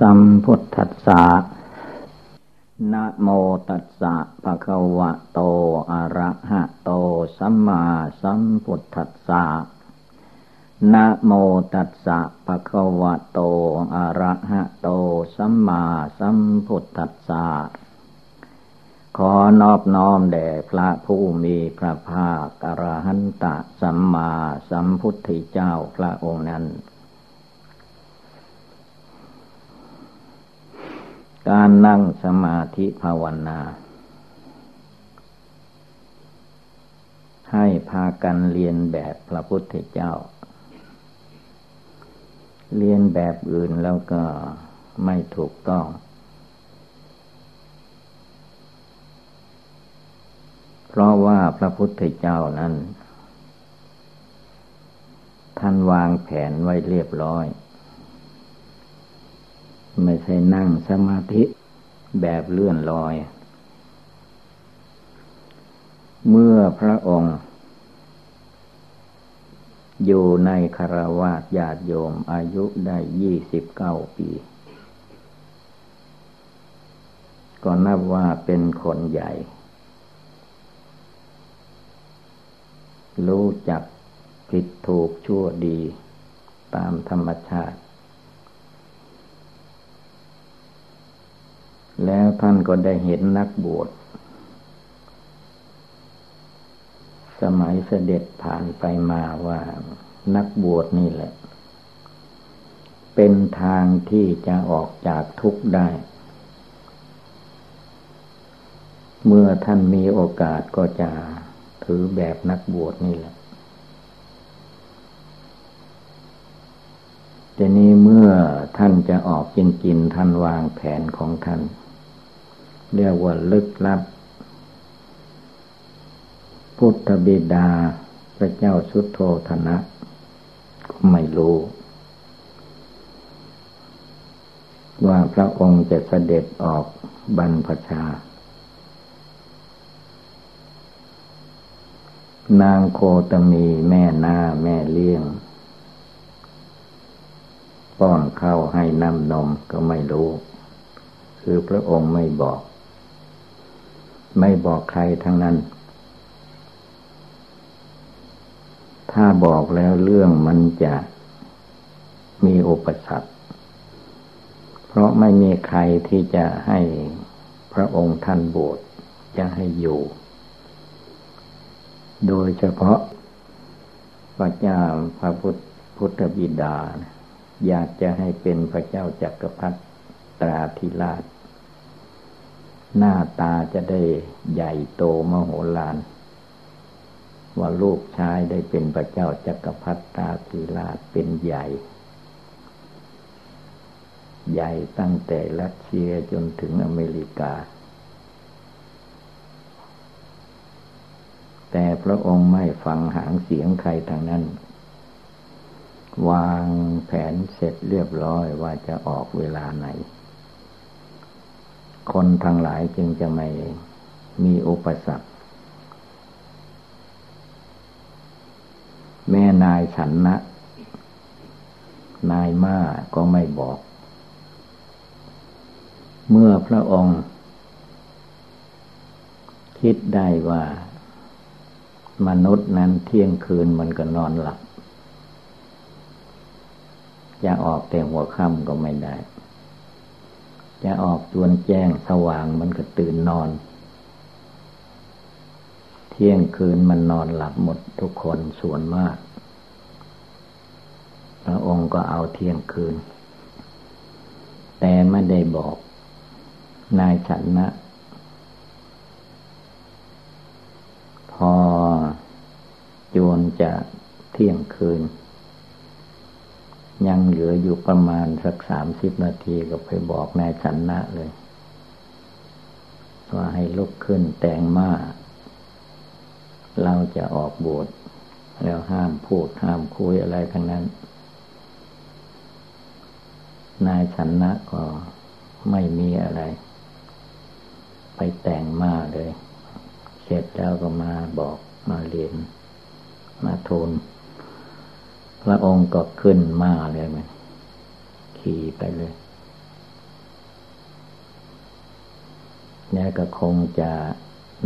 สัมพุทธัสสะนะโมตัสสะภะคะวะโตอะระหะโตสัมมาสัมพุทธัสสะนะโมตัสสะภะคะวะโตอะระหะโตสัมมาสัมพุทธัสสะขอนอบน้อมแด่พระผู้มีพระภาคอรหันตสัมมาสัมพุทธเจ้าพระองค์นั้นการนั่งสมาธิภาวนาให้พากันเรียนแบบพระพุทธเจ้าเรียนแบบอื่นแล้วก็ไม่ถูกต้องเพราะว่าพระพุทธเจ้านั้นท่านวางแผนไว้เรียบร้อยไม่ใช่นั่งสมาธิแบบเลื่อนลอยเมื่อพระองค์อยู่ในคฤหัสถ์ญาติโยมอายุได้29 ปีก็นับว่าเป็นคนใหญ่รู้จักผิดถูกชั่วดีตามธรรมชาติแล้วท่านก็ได้เห็นนักบวชสมัยเสด็จผ่านไปมาว่านักบวชนี่แหละเป็นทางที่จะออกจากทุกข์ได้เมื่อท่านมีโอกาสก็จะถือแบบนักบวชนี่แหละแต่นี้เมื่อท่านจะออกจริงท่านวางแผนของท่านเรียกว่าลึกลับพุทธบิดาพระเจ้าสุทโธทนะก็ไม่รู้ว่าพระองค์จะเสด็จออกบรรพชานางโคตมีแม่นาแม่เลี้ยงป้อนข้าวให้น้ำนมก็ไม่รู้คือพระองค์ไม่บอกใครทั้งนั้นถ้าบอกแล้วเรื่องมันจะมีอุปสรรคเพราะไม่มีใครที่จะให้พระองค์ท่านบวชจะให้อยู่โดยเฉพาะพระเจ้าพระพุทธบิดาอยากจะให้เป็นพระเจ้าจักรพรรดิตราธิราชหน้าตาจะได้ใหญ่โตมโหฬารว่าลูกชายได้เป็นพระเจ้าจักรพรรดิตราธิราชเป็นใหญ่ใหญ่ตั้งแต่รัสเซียจนถึงอเมริกาแต่พระองค์ไม่ฟังหางเสียงใครทางนั้นวางแผนเสร็จเรียบร้อยว่าจะออกเวลาไหนคนทั้งหลายจึงจะไม่มีอุปสรรคแม่นายฉันนะนายม่าก็ไม่บอกเมื่อพระองค์คิดได้ว่ามนุษย์นั้นเที่ยงคืนมันก็นอนหลับจะออกแต่หัวค่ำก็ไม่ได้จะออกจวนแจ้งสว่างมันก็ตื่นนอนเที่ยงคืนมันนอนหลับหมดทุกคนส่วนมากพระองค์ก็เอาเที่ยงคืนแต่ไม่ได้บอกนายฉันนะพอจวนจะเที่ยงคืนยังเหลืออยู่ประมาณสัก30 นาทีก็ไปบอกนายฉันนะเลยว่าให้ลุกขึ้นแต่งม่าเราจะออกบวชแล้วห้ามพูดห้ามคุยอะไรทั้งนั้นนายฉันนะก็ไม่มีอะไรไปแต่งม่าเลยเสร็จแล้วก็มาบอกมาเรียนมาทูลพระองค์ก็ขึ้นม้าเลยมันขี่ไปเลย เนี่ยก็คงจะ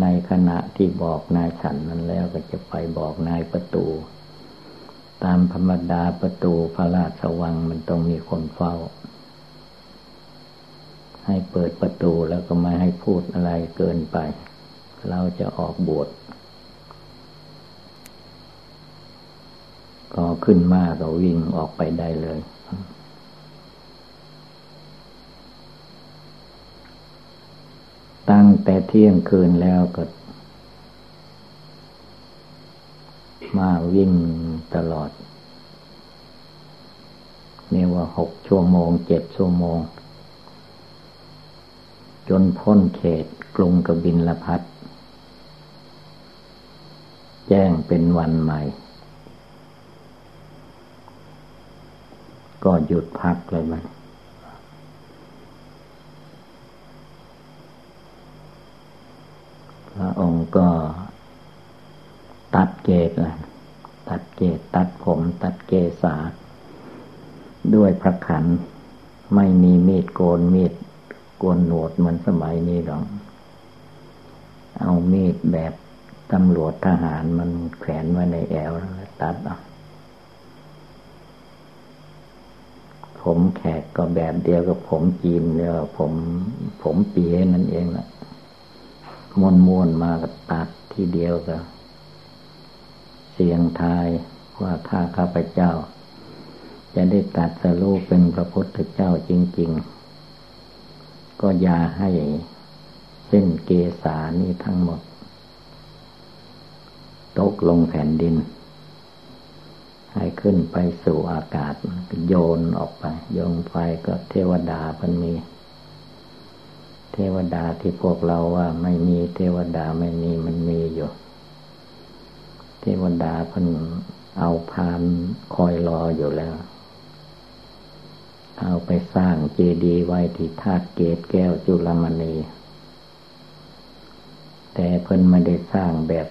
ในขณะที่บอกนายฉันนั้นแล้วก็จะไปบอกนายประตูตามธรรมดาประตูพระราชวังมันต้องมีคนเฝ้าให้เปิดประตูแล้วก็ไม่ให้พูดอะไรเกินไปเราจะออกบวชก็ขึ้นมาก็วิ่งออกไปได้เลยตั้งแต่เที่ยงคืนแล้วก็มาวิ่งตลอดนี่ว่า6 ชั่วโมง7 ชั่วโมงจนพ้นเขตกรุงกบิลพัสดุแจ้งเป็นวันใหม่ก็หยุดพักเลยมันพระองค์ก็ตัดเกศละตัดเกศตัดผมตัดเกศาด้วยพระขันไม่มีมีดโกนมีดโกนหนวดเหมือนสมัยนี้หรอกเอามีดแบบตำรวจทหารมันแขวนไว้ในแอวแล้วตัดเอาผมแขกก็แบบเดียวกับผมจีนเนี่ยผมเปียนั่นเองแหละม้วนๆมาก็ตัดทีเดียวก็เสียงทายว่าถ้าข้าพเจ้าจะได้ตรัสรู้เป็นพระพุทธเจ้าจริงๆก็อย่าให้เส้นเกศานี้ทั้งหมดตกลงแผ่นดินให้ขึ้นไปสู่อากาศโยนออกไปโยนไปก็เทวดามันมีเทวดาที่พวกเราว่าไม่มีเทวดาไม่มีมันมีอยู่เทวดาเพิ่นเอาพานคอยรออยู่แล้วเอาไปสร้างเจดีย์ไว้ที่ธาตุเกศแก้วจุลมณีแต่เพิ่นไม่ได้สร้างแบบ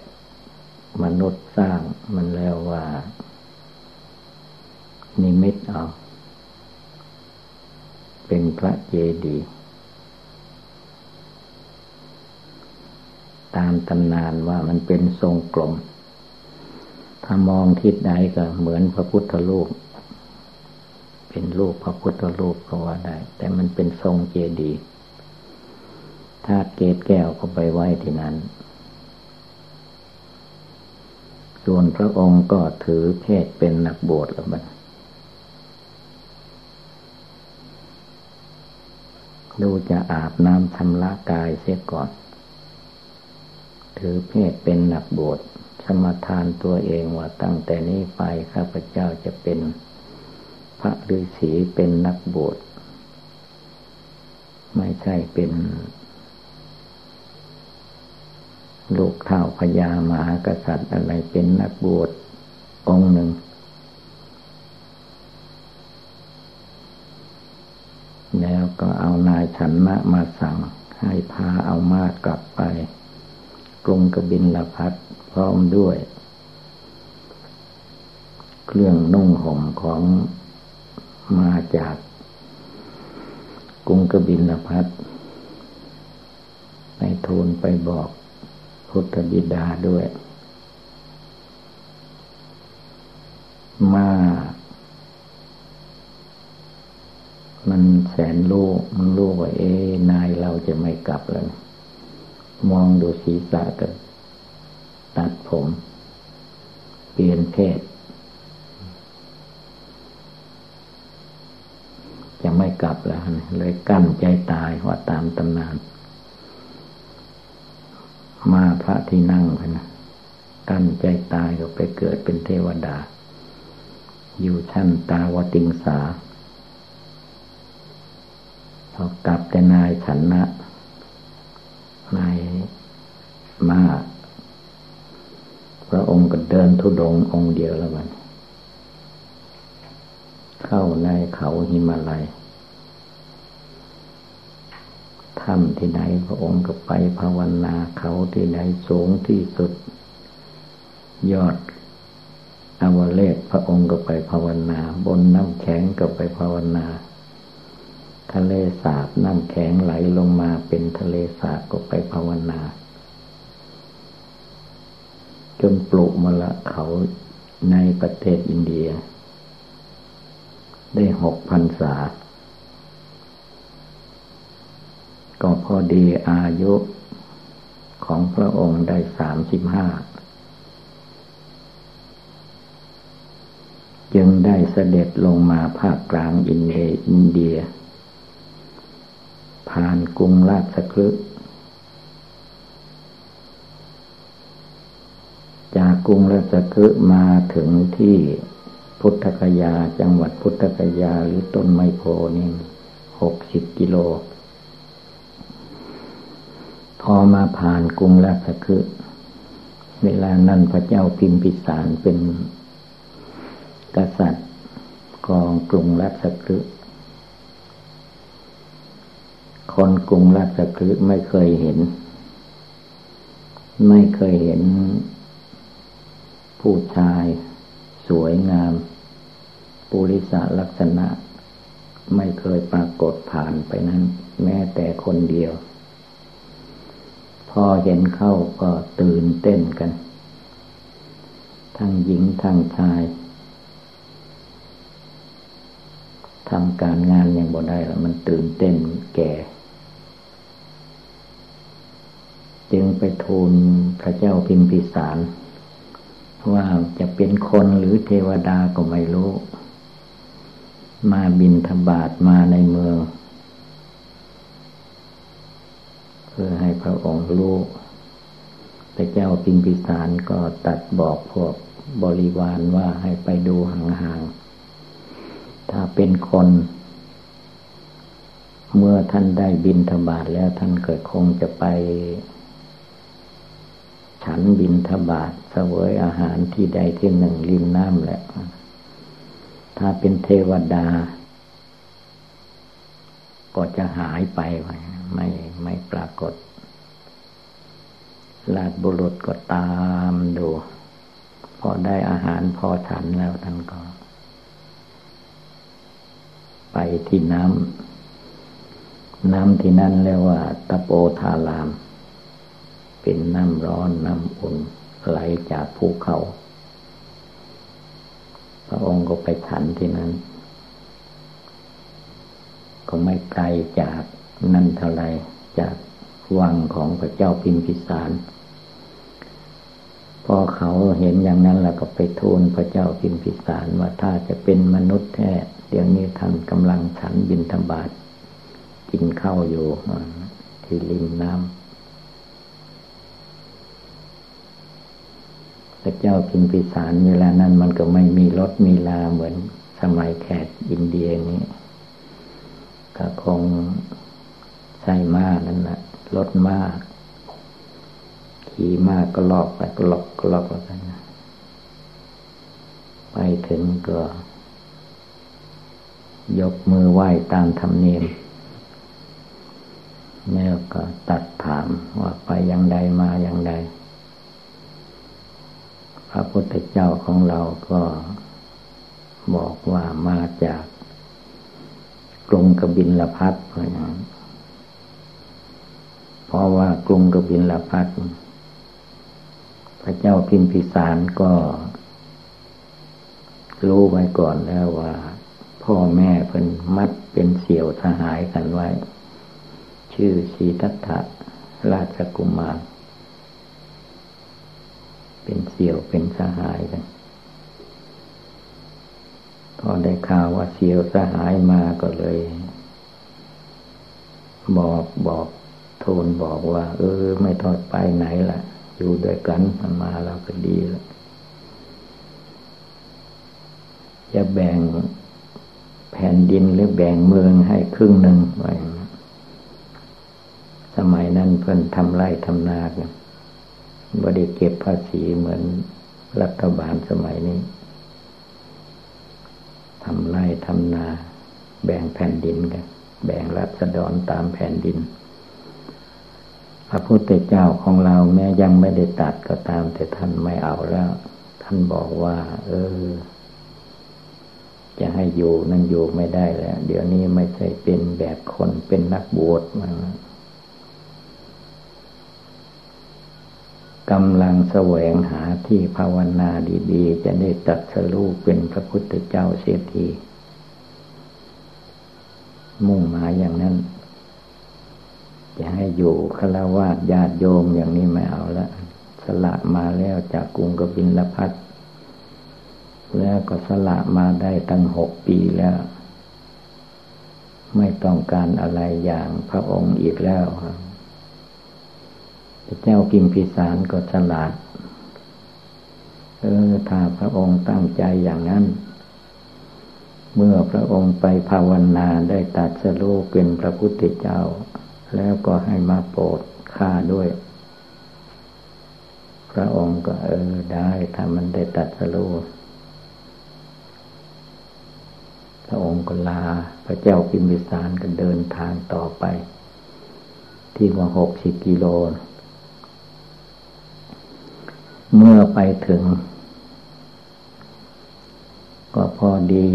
มนุษย์สร้างมันแล้วว่านิมิตเอาเป็นพระเจดีย์ตามตำนานว่ามันเป็นทรงกลมถ้ามองทิศใดก็เหมือนพระพุทธรูปเป็นรูปพระพุทธรูปก็ว่าได้แต่มันเป็นทรงเจดีย์ธาตุเกศแก้วก็ไปไว้ที่นั้นส่วนพระองค์ก็ถือเพศเป็นนักบวชแล้วมันดูจะอาบน้ำชำระกายเสียก่อนถือเพศเป็นนักบวชสมทานตัวเองว่าตั้งแต่นี้ไปข้าพเจ้าจะเป็นพระฤาษีเป็นนักบวชไม่ใช่เป็นลูกเท่าพญามหากษัตริย์อะไรเป็นนักบวชองค์หนึ่งแล้วก็เอานายฉันนะมาสั่งให้พาเอามากกลับไปกรุงกบิลพัสดุพร้อมด้วยเครื่องนุ่งห่มของมาจากกรุงกบิลพัสดุไปทูลไปบอกพุทธบิดาด้วยมามันแสนรู้มันรู้ว่าเอ๊ะนายเราจะไม่กลับแล้วมองดูศีรษะกันตัดผมเปลี่ยนเพศจะไม่กลับแล้วเลยกั้นใจตายว่าตามตำนานมาพระที่นั่งพนะกั้นใจตายก็ไปเกิดเป็นเทวดาอยู่ชั้นตาวติงสาพอกลับแต่นายฉันนะนายมาพระองค์ก็เดินธุดงค์องค์เดียวแล้วมันเข้าในเขาหิมาลัยถ้ำที่ไหนพระองค์ก็ไปภาวนาเขาที่ไหนสูงที่สุดยอดอวเลสพระองค์ก็ไปภาวนาบนน้ำแข็งก็ไปภาวนา ทะเลสาบน้ำแข็งไหลลงมาเป็นทะเลสาบก็ไปภาวนาจนปลูกมะละเขาในประเทศอินเดียได้ 6,000 ษาก็พอดีอายุของพระองค์ได้35จึงได้เสด็จลงมาภาคกลางอินเดียผ่านกรุงราชคฤห์จากกรุงราชคฤห์มาถึงที่พุทธคยาจังหวัดพุทธคยาหรือต้นไมโพนี่60 กิโลพอมาผ่านกรุงราชคฤห์เวลานั้นพระเจ้าพิมพิสารเป็นกษัตริย์ครองกรุงราชคฤห์คนกรุงราชคฤห์ไม่เคยเห็นผู้ชายสวยงามปุริสลักษณะไม่เคยปรากฏผ่านไปนั้นแม้แต่คนเดียวพอเห็นเข้าก็ตื่นเต้นกันทั้งหญิงทั้งชายทำการงานยังบ่ได้แล้วมันตื่นเต้นแก่จึงไปทูลพระเจ้าพิมพิสารว่าจะเป็นคนหรือเทวดาก็ไม่รู้มาบิณฑบาตมาในเมืองเพื่อให้พระองค์รู้พระเจ้าพิมพิสารก็ตัดบอกพวกบริวารว่าให้ไปดูห่างๆถ้าเป็นคนเมื่อท่านได้บิณฑบาตแล้วท่านเกิดคงจะไปฉันบิณฑบาตเสวยอาหารที่ใดที่หนึ่งริมน้ำแหละถ้าเป็นเทวดาก็จะหายไปไม่ปรากฏราชบุรุษก็ตามดูพอได้อาหารพอฉันแล้วท่านก็ไปที่น้ำที่นั่นเรียกว่าตโปธารามเป็นน้ำร้อนน้ำอุ่นไหลจากภูเขาพระองค์ก็ไปฉันที่นั้นก็ไม่ไกลจากนั่นเท่าไรจากวังของพระเจ้าพิมพิสารพอเขาเห็นอย่างนั้นแล้วก็ไปทูลพระเจ้าพิมพิสารว่าถ้าจะเป็นมนุษย์แท้เดี๋ยวนี้ท่านกำลังฉันบิณฑบาตกินข้าวอยู่ที่ริมน้ำพระเจ้าพิมพิสารเวลานั้นมันก็ไม่มีรถมีลาเหมือนสมัยแขกอินเดียนี้ก็คงใช้ม้านั่นแหละรถม้าขี่ม้าก็ลอกไปก็ลอกแล้วกันไปถึงก็ยกมือไหว้ตามธรรมเนียมแล้วก็ตัดถามว่าไปอย่างใดมาอย่างใดพระพุทธเจ้าของเราก็บอกว่ามาจากกรุงกบิลพัสดุเพราะว่ากรุงกบิลพัสดุพระเจ้าพิมพิสารก็รู้ไว้ก่อนแล้วว่าพ่อแม่เพิ่นมัดเป็นเสี่ยวสหายกันไว้ชื่อสีทัตถะราชกุมารเป็นเสี่ยวเป็นสหายกันพอได้ข่าวว่าเสี่ยวสหายมาก็เลยบอกโทนบอกว่าไม่ทอดไปไหนล่ะอยู่ด้วยกันมาเราก็ดีแล้วจะแบ่งแผ่นดินหรือแบ่งเมืองให้ครึ่งหนึ่งไว้สมัยนั้นเพิ่นทำไร่ทำนากันบ่ได้เก็บภาษีเหมือนรัฐบาลสมัยนี้ทำไร่ทำนาแบ่งแผ่นดินกันแบ่งราษฎรตามแผ่นดินพระพุทธเจ้าของเราแม้ยังไม่ได้ตัดก็ตามแต่ท่านไม่เอาแล้วท่านบอกว่า จะให้อยู่นั่นอยู่ไม่ได้แล้วเดี๋ยวนี้ไม่ใช่เป็นแบบคนเป็นนักบวชมากำลังแสวงหาที่ภาวนาดีๆจะได้ตรัสรู้เป็นพระพุทธเจ้าเสียทีมุ่งหมายอย่างนั้นจะให้อยู่ฆราวาสญาติโยมอย่างนี้ไม่เอาละสละมาแล้วจากกรุงกบิลพัสดุแล้วก็สละมาได้ตั้ง6 ปีแล้วไม่ต้องการอะไรอย่างพระองค์อีกแล้วพระเจ้ากิมพิสารก็ฉลาดถ้าพระองค์ตั้งใจอย่างนั้นเมื่อพระองค์ไปภาวนาได้ตรัสรู้เป็นพระพุทธเจ้าแล้วก็ให้มาโปรดข้าด้วยพระองค์ก็ได้ถ้ามันได้ตรัสรู้พระองค์ก็ลาพระเจ้าพิมพิสารก็เดินทางต่อไปที่ว่า60 กิโลเมื่อไปถึงก็พอดี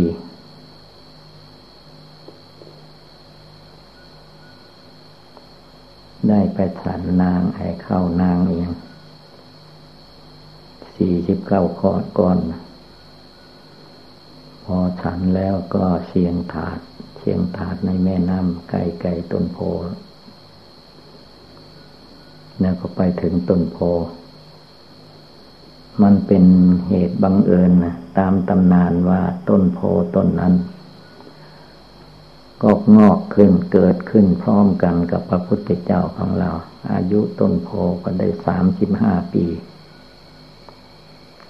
ได้ไปฉันนางไอ้ข้าวนางเอง49 ข้อก่อนพอฉันแล้วก็เชียงถาดในแม่น้ำไกลๆต้นโพแล้วก็ไปถึงต้นโพมันเป็นเหตุบังเอิญนะตามตำนานว่าต้นโพต้นนั้นก็งอกขึ้นเกิดขึ้นพร้อมกันกับพระพุทธเจ้าของเราอายุต้นโพก็ได้35 ปี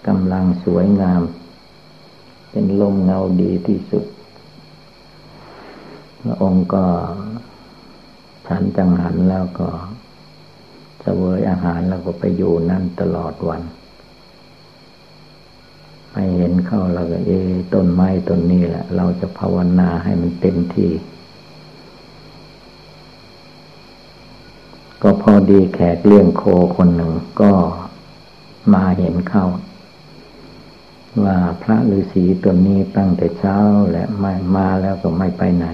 กำลังสวยงามเป็นลมเงาดีที่สุดพระองค์ก็ฉันจังหันแล้วก็เสวยอาหารแล้วก็ไปอยู่นั่นตลอดวันไม่เห็นเข้าเราก็ต้นไม้ต้นนี้แหละเราจะภาวนาให้มันเต็มที่ก็พอดีแขกเลี้ยงโคคนหนึ่งก็มาเห็นเข้าว่าพระฤาษีตนนี้ตั้งแต่เช้าและไม่มาแล้วก็ไม่ไปไหน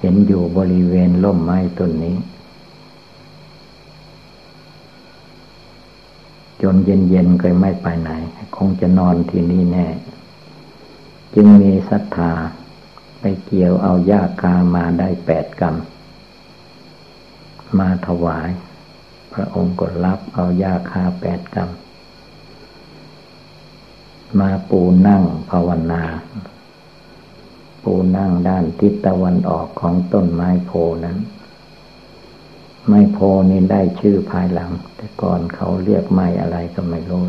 เห็นอยู่บริเวณร่มไม้ต้นนี้จนเย็นๆก็ไม่ไปไหนคงจะนอนที่นี่แน่จึงมีศรัทธาไปเกี่ยวเอาหญ้าคามาได้8 กรัมมาถวายพระองค์ก็รับเอาหญ้าคา8 กรัมมาปูนั่งภาวนาปูนั่งด้านทิศตะวันออกของต้นไม้โพนั้นไม้โพนี้ได้ชื่อภายหลังแต่ก่อนเขาเรียกไม้อะไรก็ไม่รู้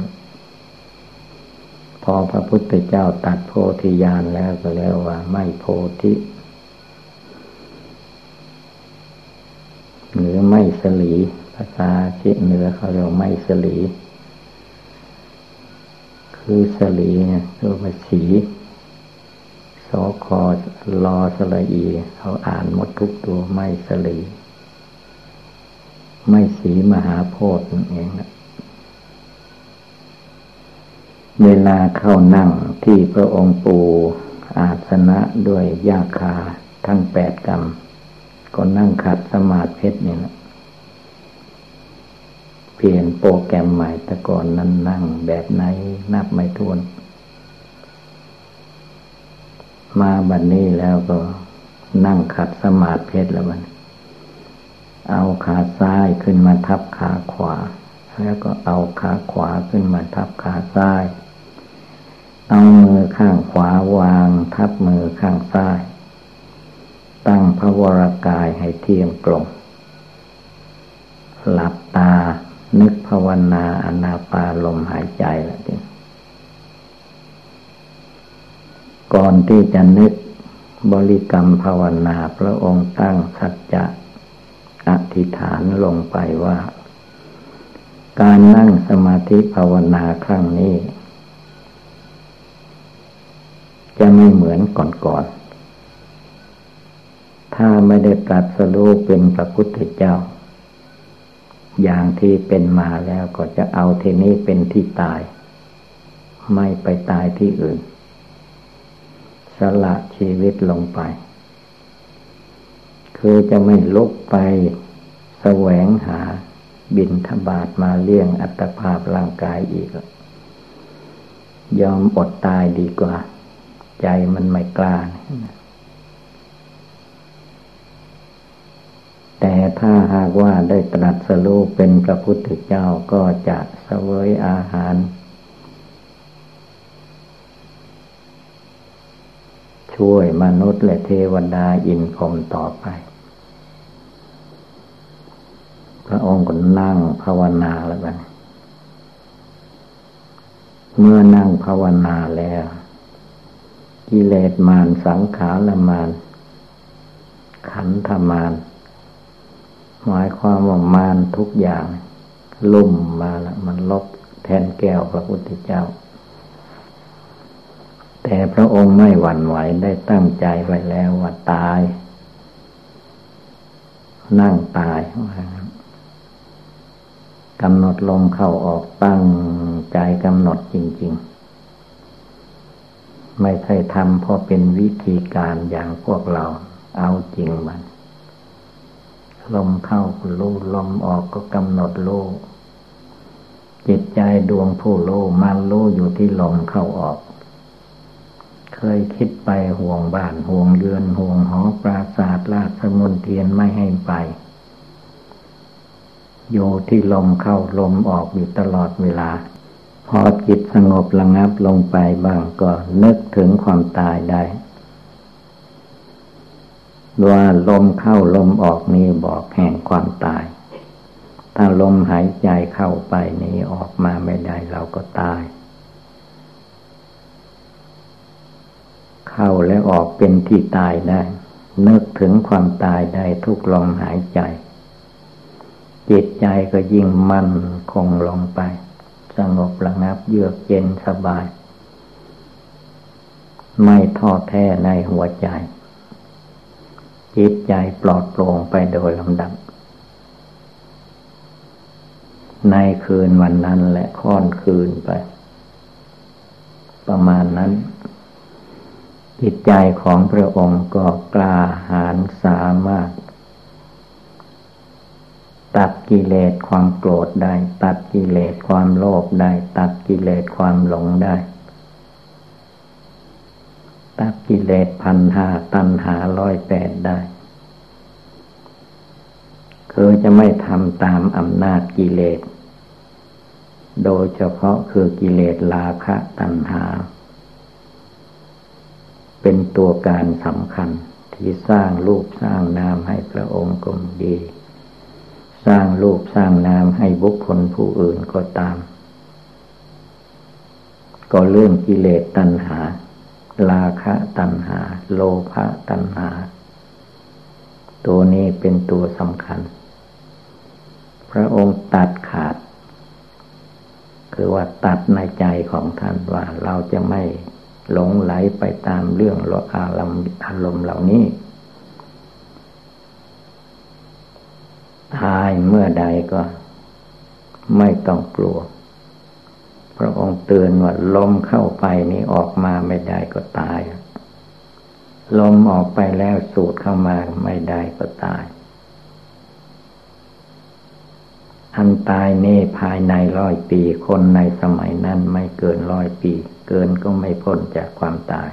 พอพระพุทธเจ้าตัดโพธิญาณแล้วก็เรียกว่าไม้โพธิหรือไม้สลีภาษาเหนือเขาเรียกไม้สลีคือสลีเนี่ยคือว่าสีสคลอสระอีเขาอ่านหมดทุกตัวไม้สลีไม้สีมหาโพธิ์นั่นเองนะเวลาเข้านั่งที่พระองค์ปูอาสนะด้วยหญ้าคาทั้ง8 กรัมก็นั่งขัดสมาธินี่แหละเปลี่ยนโปรแกรมใหม่แต่ก่อนนั้นนั่งแบบไหนนับไม่ถ้วนมาบัดนี้แล้วก็นั่งขัดสมาธิแล้วมันเอาขาซ้ายขึ้นมาทับขาขวาแล้วก็เอาขาขวาขึ้นมาทับขาซ้ายเอามือข้างขวาวางทับมือข้างซ้ายตั้งพระวรกายให้เที่ยงตรงหลับตานึกภาวนาอานาปานลมหายใจละทีก่อนที่จะนึกบริกรรมภาวนาพระองค์ตั้งสัจจะอธิษฐานลงไปว่าการนั่งสมาธิภาวนาครั้งนี้จะไม่เหมือนก่อนถ้าไม่ได้ตรัสรู้เป็นพระพุทธเจ้าอย่างที่เป็นมาแล้วก็จะเอาที่นี้เป็นที่ตายไม่ไปตายที่อื่น สละชีวิตลงไปคือจะไม่ลุกไปแสวงหาบิณฑบาตมาเลี้ยงอัตภาพร่างกายอีกยอมอดตายดีกว่าใจมันไม่กล้าแต่ถ้าหากว่าได้ตรัสรู้เป็นพระพุทธเจ้าก็จะเสวยอาหารช่วยมนุษย์และเทวดาอินพรหมต่อไปพระองค์ก็นั่งภาวนาแล้วกันเมื่อนั่งภาวนาแล้วกิเลสมารสังขารมารขันธมารหมายความว่ามารทุกอย่างลุ่มมาละมันลบแทนแก้วพระพุทธเจ้าแต่พระองค์ไม่หวั่นไหวได้ตั้งใจไว้แล้วว่าตายนั่งตายกำหนดลมเข้าออกตั้งใจกำหนดจริงๆไม่ใช่ทำเพราะเป็นวิธีการอย่างพวกเราเอาจริงมันลมเข้าก็รู้ลมออกก็กำหนดรู้จิตใจดวงผู้รู้มันรู้อยู่ที่ลมเข้าออกเคยคิดไปห่วงบ้านห่วงเรือนห่วงหอปราสาทราชมนเทียนไม่ให้ไปอยู่ที่ลมเข้าลมออกอยู่ตลอดเวลาพอจิตสงบระงับลงไปบ้างก็นึกถึงความตายได้ว่าลมเข้าลมออกนี่บอกแห่งความตายถ้าลมหายใจเข้าไปนี่ออกมาไม่ได้เราก็ตายเข้าและออกเป็นที่ตายได้นึกถึงความตายได้ทุกลมหายใจจิตใจก็ยิ่งมั่นคงลงไปสงบระงับเยือกเย็นสบายไม่ท้อแท้ในหัวใจจิตใจปลอดโปร่งไปโดยลำดับในคืนวันนั้นและค่อนคืนไปประมาณนั้นจิตใจของพระองค์ก็กล้าหาญสามารถตัดกิเลสความโกรธได้ตัดกิเลสความโลภได้ตัดกิเลสความหลงได้ตัดกิเลส1,500ตัณหา108ได้คือจะไม่ทำตามอำนาจกิเลสโดยเฉพาะคือกิเลสราคะตัณหาเป็นตัวการสำคัญที่สร้างรูปสร้างนามให้พระองค์ก็ดีสร้างรูปสร้างนามให้บุคคลผู้อื่นก็ตามก็เรื่องกิเลสตัณหาราคะตัณหาโลภะตัณหาตัวนี้เป็นตัวสำคัญพระองค์ตัดขาดคือว่าตัดในใจของท่านว่าเราจะไม่หลงไหลไปตามเรื่องอารมณ์เหล่านี้ตายเมื่อใดก็ไม่ต้องกลัวพระองค์เตือนว่าลมเข้าไปนี่ออกมาไม่ได้ก็ตายลมออกไปแล้วสูดเข้ามาไม่ได้ก็ตายอันตายนี่ภายใน100 ปีคนในสมัยนั้นไม่เกิน100 ปีเกินก็ไม่พ้นจากความตาย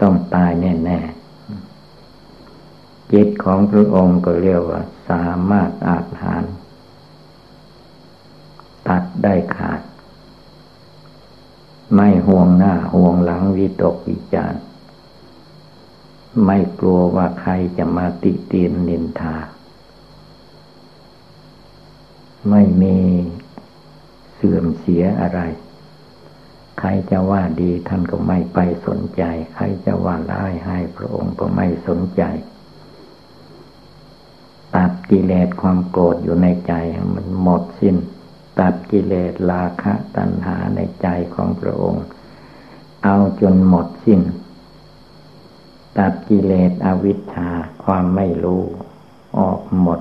ต้องตายแน่ๆจิตของพระองค์ก็เรียกว่าสามารถอาจหาญตัดได้ขาดไม่ห่วงหน้าห่วงหลังวิตกวิจารไม่กลัวว่าใครจะมาติเตียนนินทาไม่มีเสื่อมเสียอะไรใครจะว่าดีท่านก็ไม่ไปสนใจใครจะว่าร้ายให้พระองค์ก็ไม่สนใจตัดกิเลสความโกรธอยู่ในใจมันหมดสิ้นตัดกิเลสราคะตัณหาในใจของพระองค์เอาจนหมดสิ้นตัดกิเลสอวิชชาความไม่รู้ออกหมด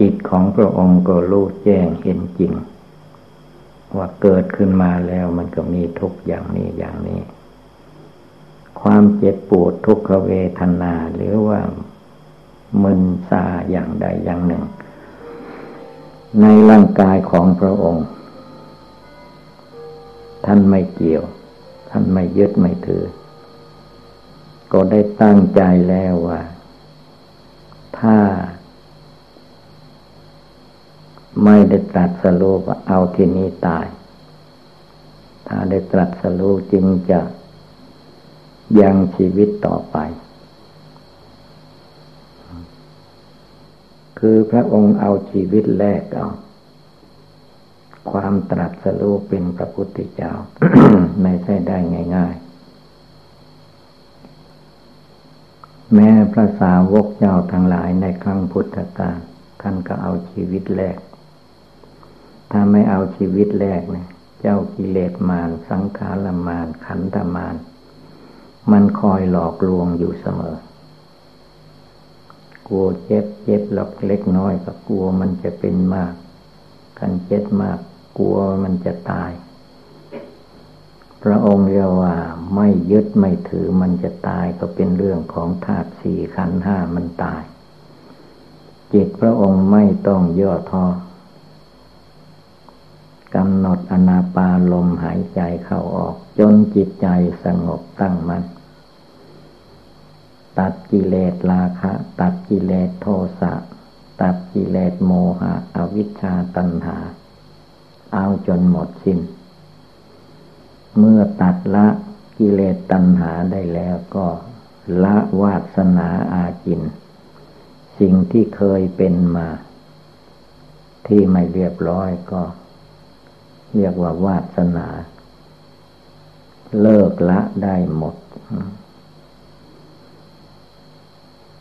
จิตของพระองค์ก็รู้แจ้งเห็นจริง ว่าเกิดขึ้นมาแล้วมันก็มีทุกอย่างนี้อย่างนี้ความเจ็บปวดทุกขเวทนาหรือว่ามึนซาอย่างใดอย่างหนึ่งในร่างกายของพระองค์ท่านไม่เกี่ยวท่านไม่ยึดไม่ถือก็ได้ตั้งใจแล้วว่าถ้าไม่ได้ตรัสรู้ว่าเอาที่นี้ตายถ้าได้ตรัสรู้จึงจะยังชีวิตต่อไปคือพระองค์เอาชีวิตแลกเอาความตรัสรู้เป็นพระพุทธเจ้า ไม่ใช่ได้ง่ายๆแม้พระสาวกเจ้าทั้งหลายในครั้งพุทธกาลท่านก็เอาชีวิตแลกถ้าไม่เอาชีวิตแลกเนี่ยเจ้ากิเลสมารสังขารมารขันธมารมันคอยหลอกลวงอยู่เสมอกลัวเจ็บหลอกเล็กน้อยก็กลัวมันจะเป็นมากกันเจ็บมากกลัวมันจะตายพระองค์เรียกว่าไม่ยึดไม่ถือมันจะตายก็เป็นเรื่องของธาตุสี่ขันธ์ห้ามันตายจิตพระองค์ไม่ต้องย่อท้อกำหนดอนาปานลมหายใจเข้าออกจนจิตใจสงบตั้งมั่นตัดกิเลสราคะตัดกิเลสโทสะตัดกิเลสโมหะอวิชชาตัณหาเอาจนหมดสิ้นเมื่อตัดละกิเลสตัณหาได้แล้วก็ละวาสนาอาจินสิ่งที่เคยเป็นมาที่ไม่เรียบร้อยก็เรียกว่าวาสนาเลิกละได้หมด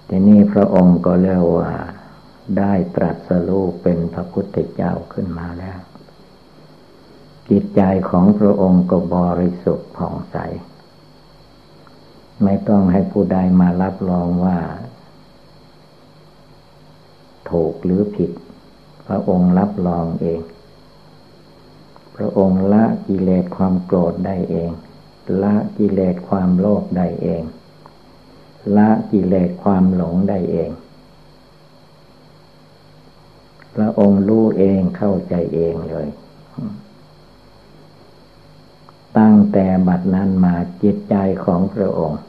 ทีนี้พระองค์ก็เรียกว่าได้ตรัสรู้เป็นพระพุทธเจ้าขึ้นมาแล้วจิตใจของพระองค์ก็บริสุทธิ์ผ่องใสไม่ต้องให้ผู้ใดมารับรองว่าถูกหรือผิดพระองค์รับรองเองพระองค์ละกิเลสความโกรธได้เองละกิเลสความโลภได้เองละกิเลสความหลงได้เองพระองค์รู้เองเข้าใจเองเลยตั้งแต่บัดนั้นมาจิตใจของพระองค์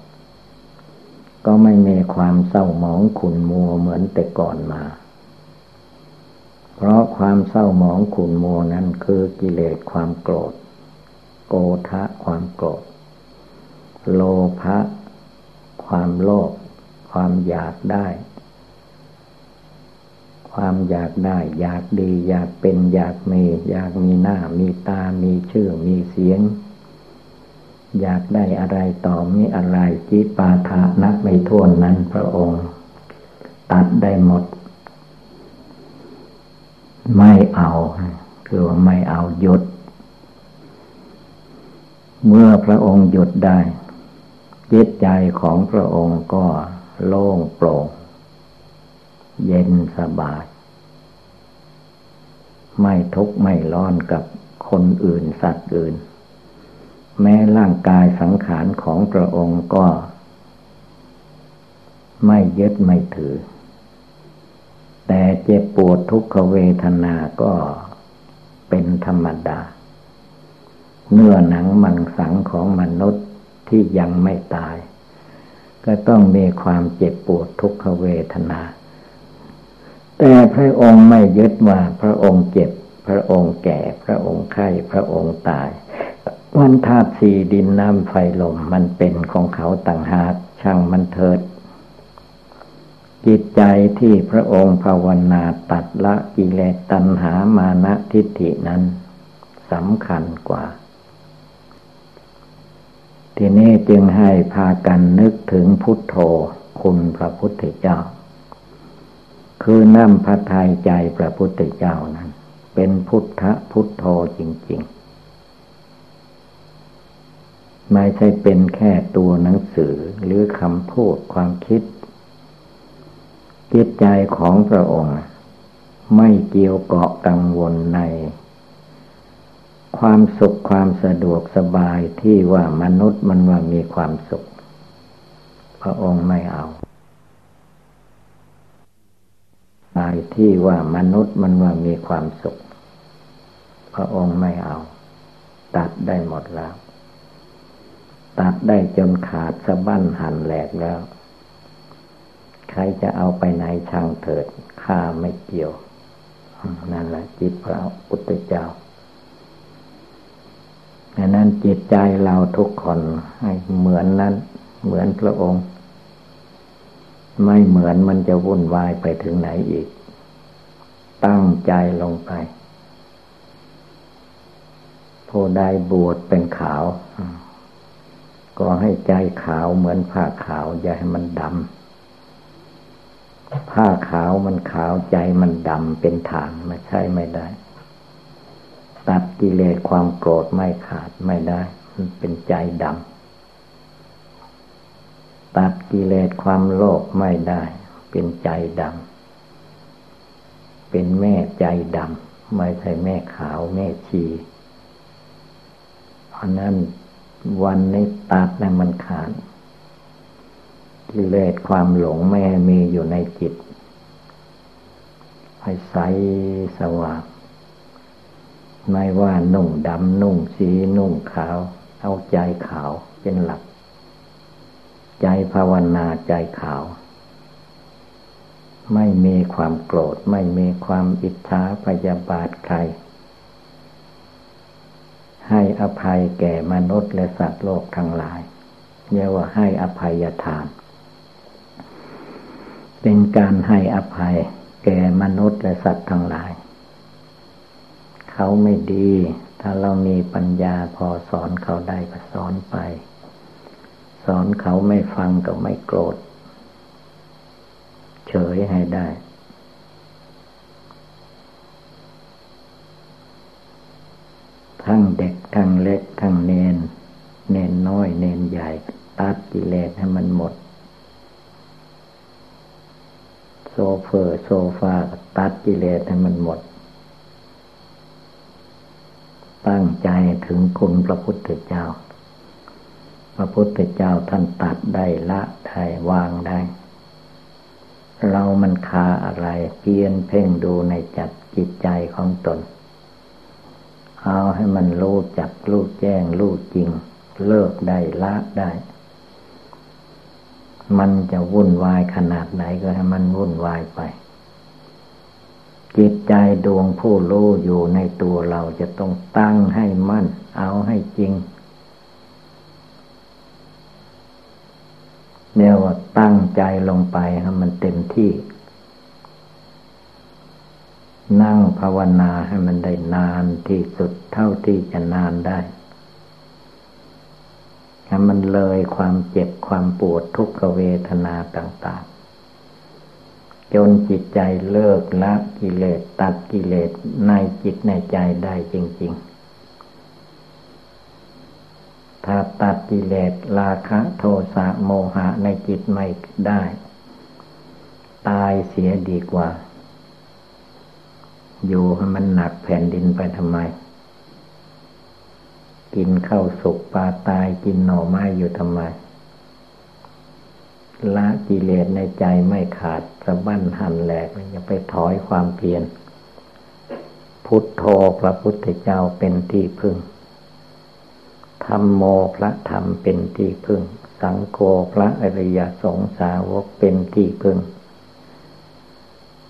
ก็ไม่มีความเศร้าหมองขุ่นมัวเหมือนแต่ก่อนมาเพราะความเศร้าหมองขุ่นมัวนั้นคือกิเลสความโกรธโกธะความโกรธโลภะความโลภความอยากได้อยากดีอยากเป็นอยากมีหน้ามีตามีชื่อมีเสียงอยากได้อะไรต่อมีอะไรจิปาทะนับไม่ถ้วนนั้นพระองค์ตัดได้หมดไม่เอาคือว่าไม่เอาหยุดเมื่อพระองค์หยุดได้จิตใจของพระองค์ก็โล่งโปร่งเย็นสบายไม่ทุกข์ไม่ร้อนกับคนอื่นสัตว์อื่นแม้ร่างกายสังขารของพระองค์ก็ไม่ยึดไม่ถือแต่เจ็บปวดทุกขเวทนาก็เป็นธรรมดาเนื้อหนังมังสังของมนุษย์ที่ยังไม่ตายก็ต้องมีความเจ็บปวดทุกขเวทนาแต่พระองค์ไม่ยึดว่าพระองค์เจ็บพระองค์แก่พระองค์ไข้พระองค์ตายวันธาตุสี่ดินน้ำไฟลมมันเป็นของเขาต่างหากช่างมันเถิดจิตใจที่พระองค์ภาวนาตัดละกิเลสตัณหามานะทิฏฐินั้นสำคัญกว่าทีนี้จึงให้พากันนึกถึงพุทโธคุณพระพุทธเจ้าคือน้ำพระทัยใจพระพุทธเจ้านั้นเป็นพุทธะพุทโธจริงๆไม่ใช่เป็นแค่ตัวหนังสือหรือคำพูดความคิดจิตใจของพระองค์ไม่เกี่ยวเกาะกังวลในค ความสุขความสะดวกสบายที่ว่ามนุษย์มันว่ามีความสุขพระองค์ไม่เอากายที่ว่ามนุษย์มันว่ามีความสุขพระองค์ไม่เอาตัดได้หมดแล้วตัดได้จนขาดสะบั้นหันแหลกแล้วใครจะเอาไปไหนช่างเถิดข้าไม่เกี่ยวนั่นแหละจิตพระพุทธเจ้าดังนั้นจิตใจเราทุกคนให้เหมือนนั้นเหมือนพระองค์ไม่เหมือนมันจะวุ่นวายไปถึงไหนอีกตั้งใจลงไปผู้ใดบวชเป็นขาวก็ให้ใจขาวเหมือนผ้าขาวอย่าให้มันดำผ้าขาวมันขาวใจมันดำเป็นฐานไม่ใช่ไม่ได้ตัดกิเลสความโกรธไม่ขาดไม่ได้มันเป็นใจดำตัดกิเลสความโลภไม่ได้เป็นใจดำเป็นแม่ใจดำไม่ใช่แม่ขาวแม่ชีเพราะนั้นวันนี้ตัดให้มันขาดกิเลสความหลงไม่ให้มีอยู่ในจิตให้ใสสว่างไม่ว่านุ่งดำนุ่งสีนุ่งขาวเอาใจขาวเป็นหลักใจภาวนาใจขาวไม่มีความโกรธไม่มีความอิจฉาพยาบาทใครให้อภัยแก่มนุษย์และสัตว์โลกทั้งหลายเรียกว่าให้อภัยทานเป็นการให้อภัยแก่มนุษย์และสัตว์ทั้งหลายเขาไม่ดีถ้าเรามีปัญญาพอสอนเขาได้ก็สอนไปสอนเขาไม่ฟังก็ไม่โกรธเฉยให้ได้ทั้งเด็กทั้งเล็กทั้งเนนน้อยเนนใหญ่ตัดกิเลสให้มันหมดโซเฟอร์โซฟาตัดกิเลสให้มันหมดตั้งใจถึงคุณพระพุทธเจ้าพระพุทธเจ้าท่านตัดได้ละได้วางได้เรามันคาอะไรเพียรเพ่งดูในจิตใจของตนเอาให้มันรู้จักรู้แจ้งรู้จริงเลิกได้ละได้มันจะวุ่นวายขนาดไหนก็ให้มันวุ่นวายไปจิตใจดวงผู้รู้อยู่ในตัวเราจะต้องตั้งให้มั่นเอาให้จริงเรียกว่าตั้งใจลงไปให้มันเต็มที่นั่งภาวนาให้มันได้นานที่สุดเท่าที่จะนานได้ให้มันเลยความเจ็บความปวดทุกขเวทนาต่างๆจนจิตใจเลิกละกิเลสตัดกิเลสในจิตในใจได้จริงๆถ้าตัดกิเลสราคะโทสะโมหะในจิตไม่ได้ตายเสียดีกว่าอยู่ให้มันหนักแผ่นดินไปทำไมกินข้าวสุกปลาตายกินหน่อไม้อยู่ทำไมละกิเลสในใจไม่ขาดสะบั้นหันแหลกอย่าไปถอยความเพียรพุทโธพระพุทธเจ้าเป็นที่พึ่งธัมโมพระธรรมเป็นที่พึ่งสังโฆพระอริยสงฆ์สาวกเป็นที่พึ่ง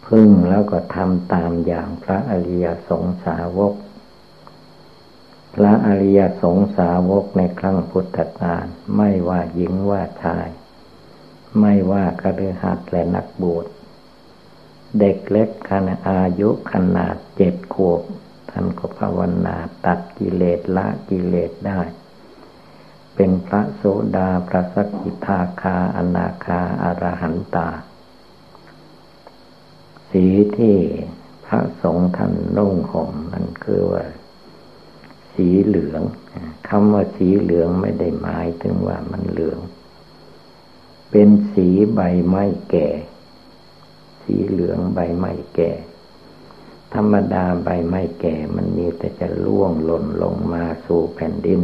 พึ่งแล้วก็ทำตามอย่างพระอริยสงฆ์สาวกพระอริยสงฆ์สาวกในครั้งพุทธกาลไม่ว่าหญิงว่าชายไม่ว่าคฤหัสถ์และนักบวชเด็กเล็กขณะอายุขนาด7 ขวบท่านก็ภาวนาตัดกิเลสละกิเลสได้เป็นพระโสดาพระสกิทาคาอนาคาอรหันตาสีที่พระสงฆ์ท่านนุ่งห่มมันคือว่าสีเหลืองคำว่าสีเหลืองไม่ได้หมายถึงว่ามันเหลืองเป็นสีใบไม้แก่สีเหลืองใบไม้แก่ ธรรมดาใบไม้แก่มันมีแต่จะร่วงหล่นลงมาสู่แผ่นดิน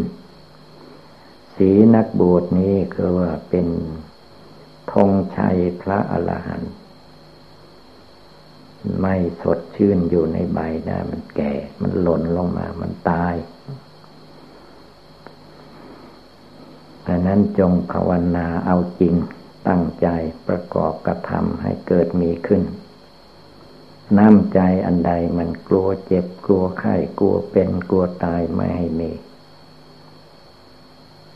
สีนักบวชนี้คือว่าเป็นธงชัยพระอรหันต์ไม่สดชื่นอยู่ในใบได้มันแก่มันหล่นลงมามันตายดังนั้นจงภาวนาเอาจริงตั้งใจประกอบกระทำให้เกิดมีขึ้นน้ำใจอันใดมันกลัวเจ็บกลัวไข้กลัวเป็นกลัวตายไม่ให้มี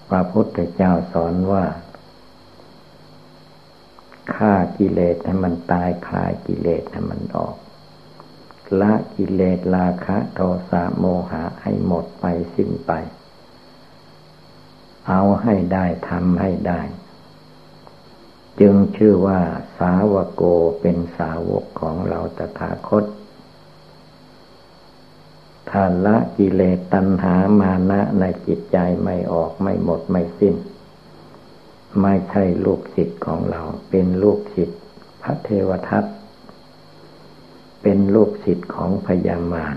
พระพุทธเจ้าสอนว่าฆ่ากิเลสให้มันตายคลายกิเลสให้มันออกละกิเลสราคะโทสะโมหะให้หมดไปสิ้นไปเอาให้ได้ทำให้ได้จึงชื่อว่าสาวโกเป็นสาวกของเราตถาคตถ้าละกิเลสตัณหามานะในจิตใจไม่ออกไม่หมดไม่สิ้นไม่ใช่ลูกศิษย์ของเราเป็นลูกศิษย์พระเทวทัตเป็นลูกศิษย์ของพญามาร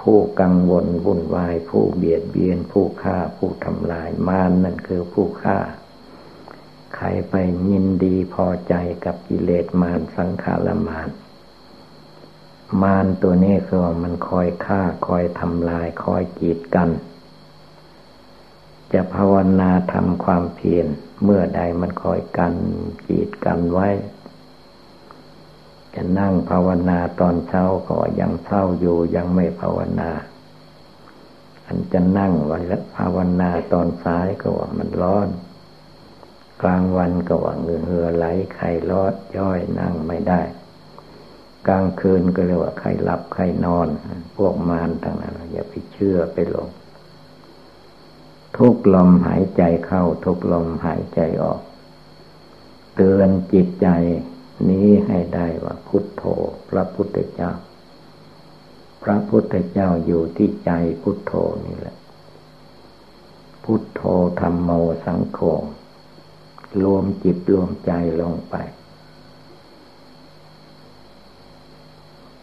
ผู้กังวลวุ่นวายผู้เบียดเบียนผู้ฆ่าผู้ทำลายมารนั่นคือผู้ฆ่าใครไปยินดีพอใจกับกิเลสมารสังขารมารมารตัวนี้คือว่ามันคอยฆ่าคอยทำลายคอยกีดกันจะภาวนาทำความเพียรเมื่อใดมันคอยกันกีดกันไว้จะนั่งภาวนาตอนเช้าก็ยังเศร้าอยู่ยังไม่ภาวนาอันจะนั่งวันละภาวนาตอนสายก็ว่ามันร้อนกลางวันก็ว่าเหงื่อไหลไข้ร้อนย่อยนั่งไม่ได้กลางคืนก็เรียกว่าใครหลับใครนอนพวกมารต่างนั้นอย่าไปเชื่อไปหลงทุกลมหายใจเข้าทุกลมหายใจออกเตือนจิตใจนี้ให้ได้ว่าพุทโธพระพุทธเจ้าพระพุทธเจ้าอยู่ที่ใจพุทโธนี่แหละพุทโธธัมโมสังโฆรวมจิตรวมใจลงไป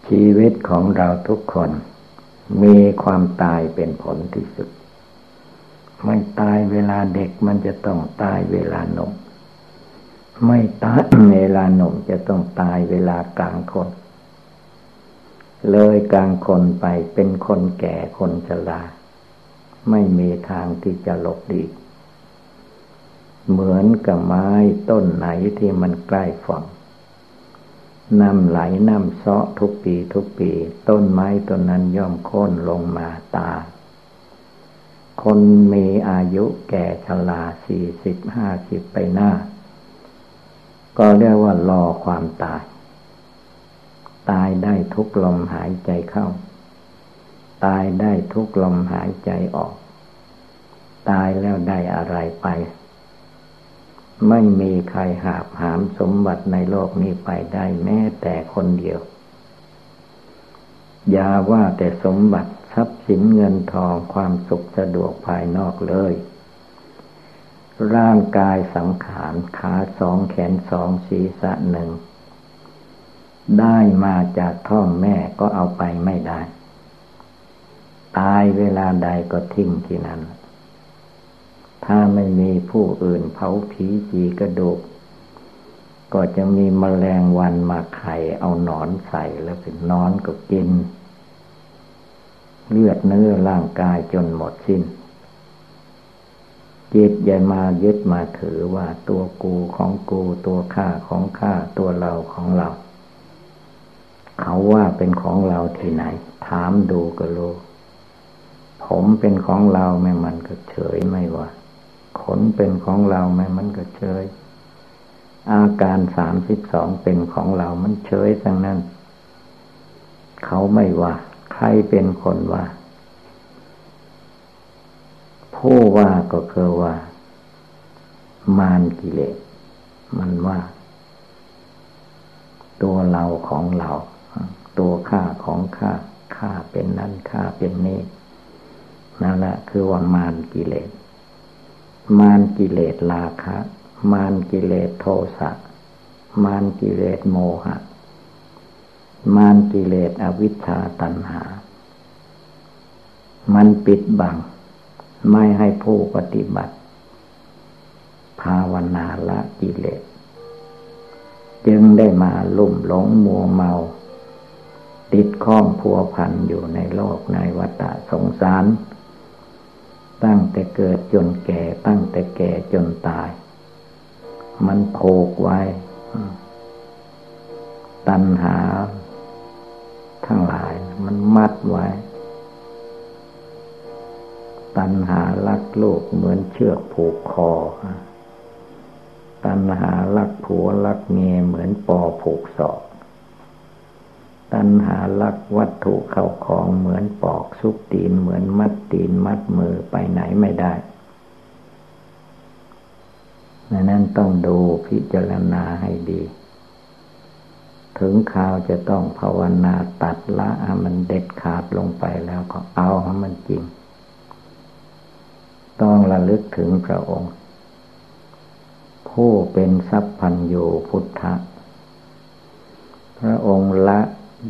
ชีวิตของเราทุกคนมีความตายเป็นผลที่สุดไม่ตายเวลาเด็กมันจะต้องตายเวลาหนุ่มไม่ตายเวลาหนุ่มจะต้องตายเวลากลางคนเลยกลางคนไปเป็นคนแก่คนชราไม่มีทางที่จะหลบหลีกเหมือนกับไม้ต้นไหนที่มันใกล้ฝั่งน้ำไหลน้ำเซาะทุกปีทุกปีต้นไม้ต้นนั้นย่อมโค่นลงมาตายคนมีอายุแก่ชรา40-50ไปหน้าก็เรียกว่ารอความตายตายได้ทุกลมหายใจเข้าตายได้ทุกลมหายใจออกตายแล้วได้อะไรไปไม่มีใครหาบหามสมบัติในโลกนี้ไปได้แม้แต่คนเดียวอย่าว่าแต่สมบัติทรัพย์สินเงินทองความสุขสะดวกภายนอกเลยร่างกายสังขารขา2แขน2ศีรษะ1ได้มาจากท้องแม่ก็เอาไปไม่ได้ตายเวลาใดก็ทิ้งที่นั้นถ้าไม่มีผู้อื่นเผาผีจีกระดูกก็จะมีแมลงวันมาไข่เอาหนอนใส่แล้วเป็นนอนก็กินเลือดเนื้อร่างกายจนหมดสิ้นจิตอย่ามายึดมาถือว่าตัวกูของกูตัวข้าของข้าตัวเราของเราเขาว่าเป็นของเราที่ไหนถามดูก็รู้ผมเป็นของเราแม่มันก็เฉยไม่ว่าขนเป็นของเราแม่มันก็เฉยอาการ32เป็นของเรามันเฉยทั้งนั้นเขาไม่ว่าใครเป็นคนว่าผู้ว่าก็คือว่ามารกิเลสมันว่าตัวเราของเราตัวข้าของข้าข้าเป็นนั้นข้าเป็นนี้นั่นแหละคือว่ามารกิเลสมารกิเลสราคะมารกิเลสโทสะมารกิเลสโมหะ มารกิเลสอวิชชาตัณหามันปิดบังไม่ให้ผู้ปฏิบัติภาวนาละกิเลสจึงได้มาลุ่มหลงมัวเมาติดข้องพัวพันอยู่ในโลกในวัฏสงสารตั้งแต่เกิดจนแก่ตั้งแต่แก่จนตายมันโผกไว้ตัณหาทั้งหลายมันมัดไว้ตัณหารักโลกเหมือนเชือกผูกคอตัณหารักผัวรักเมียเหมือนปอผูกศอกตัณหารักวัตถุเข้าของเหมือนปอกซุกตีนเหมือนมัดตีนมัดมือไปไหนไม่ได้นั้นต้องดูพิจารณาให้ดีถึงข่าวจะต้องภาวนาตัดละให้มันเด็ดขาดลงไปแล้วก็เอาให้มันจริงต้องระลึกถึงพระองค์ผู้เป็นสัพพัญญูพุทธะพระองค์ละ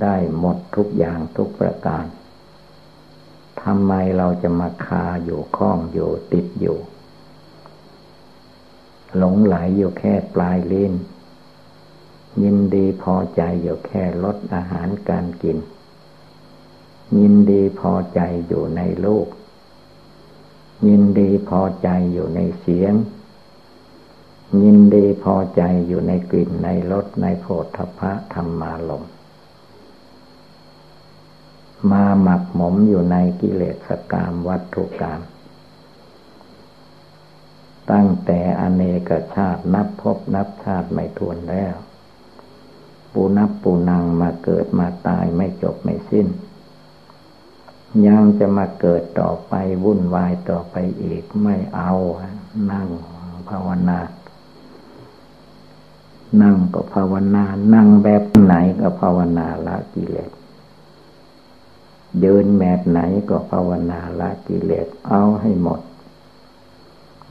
ได้หมดทุกอย่างทุกประการทำไมเราจะมาคาอยู่ข้องอยู่ติดอยู่หลงไหลอยู่แค่ปลายลิ้นยินดีพอใจอยู่แค่รสอาหารการกินยินดีพอใจอยู่ในรูปยินดีพอใจอยู่ในเสียงยินดีพอใจอยู่ในกลิ่นในรสในโผฏฐัพพะธรรมารมณ์มาหมักหมมอยู่ในกิเลสกามวัตถุกามตั้งแต่อเนกชาตินับพบนับชาติไม่ถ้วนแล้วปูนับปูนังมาเกิดมาตายไม่จบไม่สิ้นยังจะมาเกิดต่อไปวุ่นวายต่อไปอีกไม่เอานั่งภาวนานั่งก็ภาวนานั่งแบบไหนก็ภาวนาละกิเลสเดินแบบไหนก็ภาวนาละกิเลสเอาให้หมด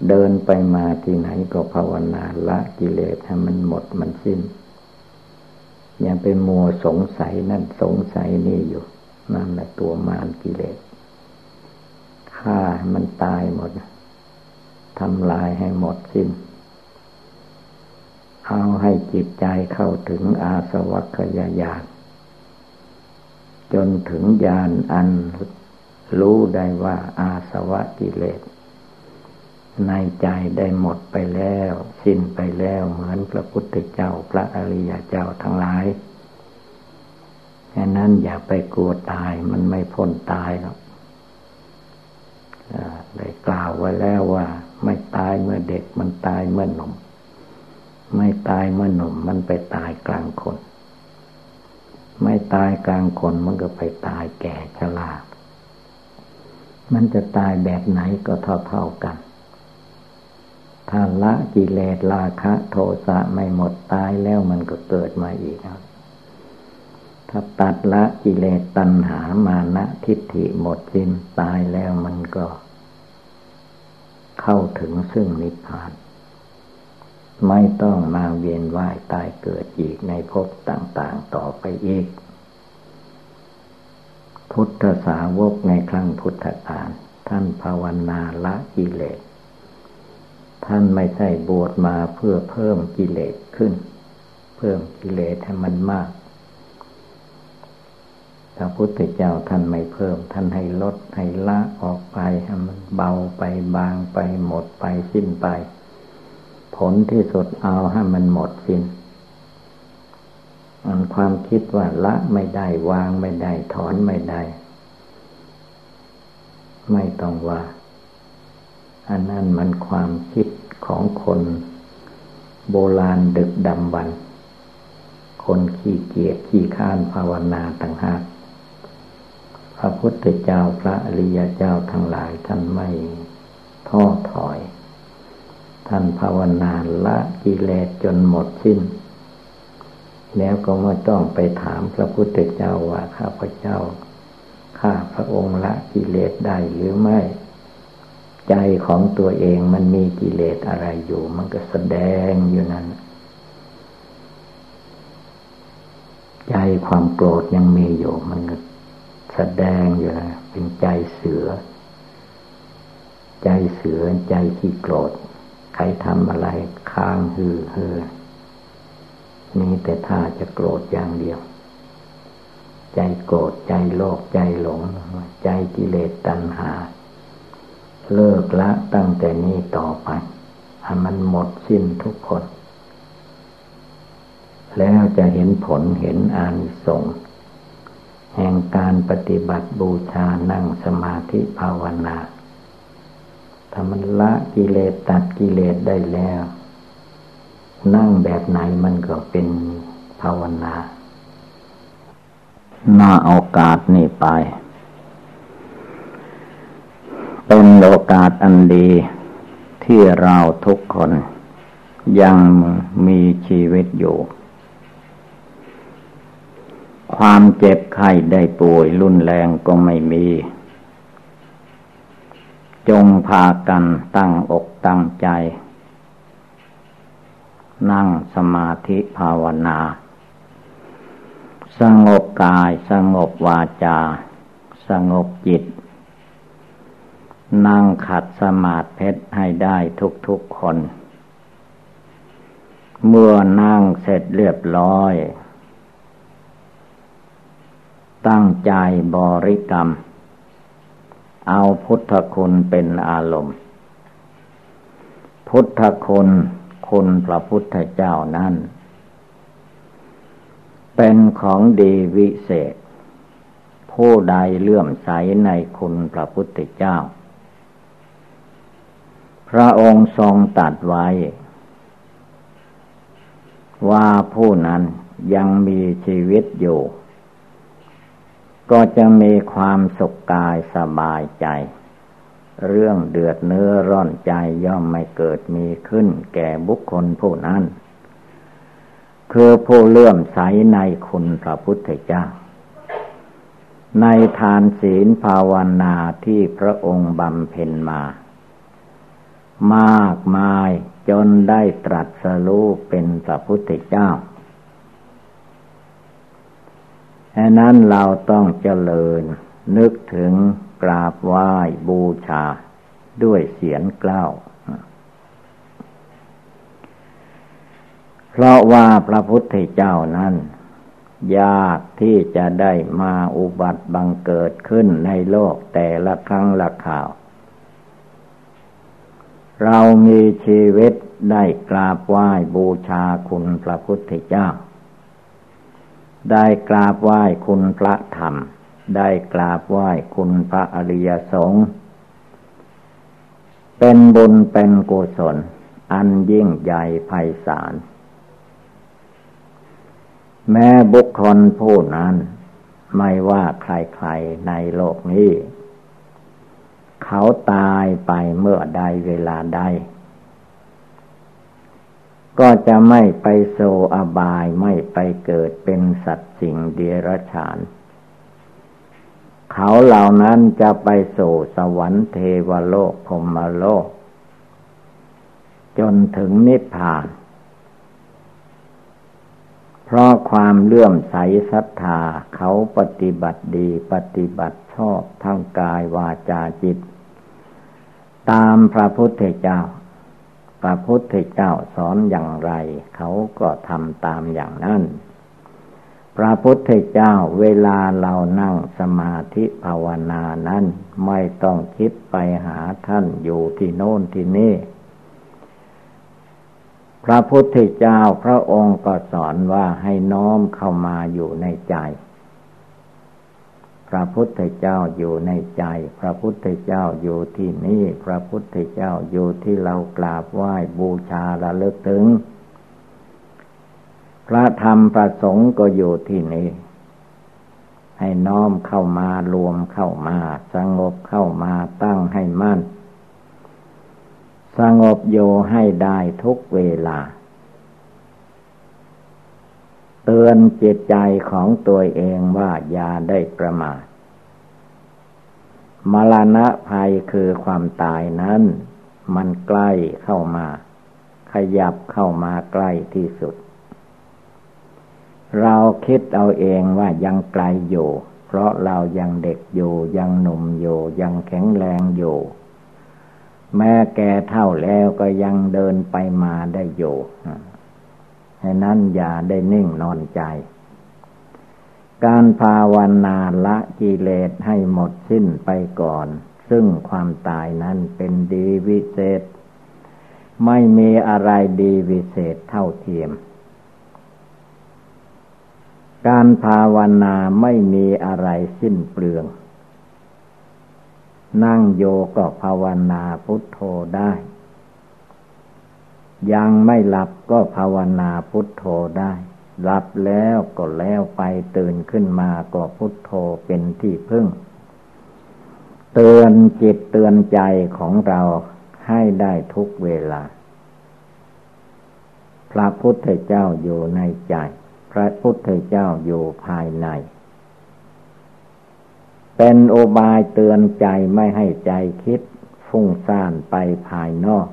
เดินไปมาที่ไหนก็ภาวนาละกิเลสให้มันหมดมันสิ้นอย่าไปมัวสงสัยนั่นสงสัยนี่อยู่นั่นแหละตัวมารกิเลสฆ่ามันตายหมดทำลายให้หมดสิ้นเอาให้จิตใจเข้าถึงอาสวัคคยญาณจนถึงญาณอันรู้ได้ว่าอาสวะกิเลสในใจได้หมดไปแล้วสิ้นไปแล้วเหมือนพระพุทธเจ้าพระอริยเจ้าทั้งหลายแค่นั้นอย่าไปกลัวตายมันไม่พ้นตายหรอกได้กล่าวไว้แล้วว่าไม่ตายเมื่อเด็กมันตายเมื่อหนุ่มไม่ตายเมื่อหนุ่มมันไปตายกลางคนไม่ตายกลางคนมันก็ไปตายแก่ชรามันจะตายแบบไหนก็เท่าๆกันถ้าละกิเลสราคะโทสะไม่หมดตายแล้วมันก็เกิดมาอีกครับถ้าตัดละกิเลสตัณหามานะทิฏฐิหมดสิ้นตายแล้วมันก็เข้าถึงซึ่งนิพพานไม่ต้องมาเวียนว่ายตายเกิดอีกในภพต่างๆต่อไปอีกพุทธสาวกในครั้งพุทธกาลท่านภาวนาละกิเลสท่านไม่ใช่บวชมาเพื่อเพิ่มกิเลสขึ้นเพิ่มกิเลสให้มันมากพระพุทธเจ้าท่านไม่เพิ่มท่านให้ลดให้ละออกไปให้มันเบาไปบางไปหมดไปสิ้นไปผลที่สุดเอาให้มันหมดสิ้นอันความคิดว่าละไม่ได้วางไม่ได้ถอนไม่ได้ไม่ต้องว่าอันนั้นมันความคิดของคนโบราณดึกดำบรรพ์คนขี้เกียจขี้ข้านภาวนาต่างหากพระพุทธเจ้าพระอริยเจ้าทั้งหลายท่านไม่ท้อถอยท่านภาวนาละกิเลสจนหมดสิ้นแล้วก็ไม่ต้องไปถามพระพุทธเจ้าว่าข้าพเจ้าข้าพระองค์ละกิเลสได้หรือไม่ใจของตัวเองมันมีกิเลสอะไรอยู่มันก็แสดงอยู่นั้น ใจความโกรธยังมีอยู่มันแสดงอยู่นะเป็นใจเสือใจขี้โกรธใครทำอะไรค้างฮือนี่แต่ท่าจะโกรธอย่างเดียวใจโกรธใจโลภใจหลงใจกิเลสตัณหาเลิกละตั้งแต่นี้ต่อไปให้มันหมดสิ้นทุกคนแล้วจะเห็นผลเห็นอานิสงส์แห่งการปฏิบัติบูชานั่งสมาธิภาวนาถ้ามันละกิเลสตัดกิเลสได้แล้วนั่งแบบไหนมันก็เป็นภาวนาหน้าโอกาสนี้ไปเป็นโอกาสอันดีที่เราทุกคนยังมีชีวิตอยู่ความเจ็บไข้ได้ป่วยรุนแรงก็ไม่มีจงพากันตั้งอกตั้งใจนั่งสมาธิภาวนาสงบกายสงบวาจาสงบจิตนั่งขัดสมาธิให้ได้ทุกๆคนเมื่อนั่งเสร็จเรียบร้อยตั้งใจบริกรรมเอาพุทธคุณเป็นอารมณ์พุทธคุณคุณพระพุทธเจ้านั้นเป็นของดีวิเศษผู้ใดเลื่อมใสในคุณพระพุทธเจ้าพระองค์ทรงตรัสไว้ว่าผู้นั้นยังมีชีวิตอยู่ก็จะมีความสุขกายสบายใจเรื่องเดือดเนื้อร้อนใจย่อมไม่เกิดมีขึ้นแก่บุคคลผู้นั้นคือผู้เลื่อมใสในคุณพระพุทธเจ้าในทานศีลภาวนาที่พระองค์บำเพ็ญมามากมายจนได้ตรัสรู้เป็นพระพุทธเจ้าฉะนั้นเราต้องเจริญนึกถึงกราบไหว้บูชาด้วยเสียงกล้าวเพราะว่าพระพุทธเจ้านั้นยากที่จะได้มาอุบัติบังเกิดขึ้นในโลกแต่ละครั้งละคราวเรามีชีวิตได้กราบไหว้บูชาคุณพระพุทธเจ้าได้กราบไหว้คุณพระธรรมได้กราบไหว้คุณพระอริยสงฆ์เป็นบุญเป็นกุศลอันยิ่งใหญ่ไพศาลแม้บุคคลผู้นั้นไม่ว่าใครๆในโลกนี้เขาตายไปเมื่อใดเวลาใดก็จะไม่ไปโซอบายไม่ไปเกิดเป็นสัตว์สิ่งเดรัจฉานเขาเหล่านั้นจะไปสู่สวรรค์เทวโลกพรหมโลกจนถึงนิพพานเพราะความเลื่อมใสศรัทธาเขาปฏิบัติดีปฏิบัติชอบทั้งกายวาจาจิตตามพระพุทธเจ้าพระพุทธเจ้าสอนอย่างไรเขาก็ทำตามอย่างนั้นพระพุทธเจ้าเวลาเรานั่งสมาธิภาวนานั้นไม่ต้องคิดไปหาท่านอยู่ที่โน่นที่นี่พระพุทธเจ้าพระองค์ก็สอนว่าให้น้อมเข้ามาอยู่ในใจพระพุทธเจ้าอยู่ในใจพระพุทธเจ้าอยู่ที่นี่พระพุทธเจ้าอยู่ที่เรากราบไหว้บูชาระลึกถึงพระธรรมพระสงฆ์ก็อยู่ที่นี่ให้น้อมเข้ามารวมเข้ามาสงบเข้ามาตั้งให้มั่นสงบโยให้ได้ทุกเวลาเตือนจิตใจของตัวเองว่าอย่าได้ประมาทมรณะภัยคือความตายนั้นมันใกล้เข้ามาขยับเข้ามาใกล้ที่สุด เราคิดเอาเองว่ายังไกลอยู่เพราะเรายังเด็กอยู่ยังหนุ่มอยู่ยังแข็งแรงอยู่แม้แก่เฒ่าแล้วก็ยังเดินไปมาได้อยู่ฉะนั้นอย่าได้นิ่งนอนใจการภาวนาละกิเลสให้หมดสิ้นไปก่อนซึ่งความตายนั้นเป็นดีวิเศษไม่มีอะไรดีวิเศษเท่าเทียมการภาวนาไม่มีอะไรสิ้นเปลืองนั่งโยก็ภาวนาพุทโธได้ยังไม่หลับก็ภาวนาพุทโธได้หลับแล้วก็แล้วไปตื่นขึ้นมาก็พุทโธเป็นที่พึ่งเตือนจิตเตือนใจของเราให้ได้ทุกเวลาพระพุทธเจ้าอยู่ในใจพระพุทธเจ้าอยู่ภายในเป็นอุบายเตือนใจไม่ให้ใจคิดฟุ้งซ่านไปภายนอก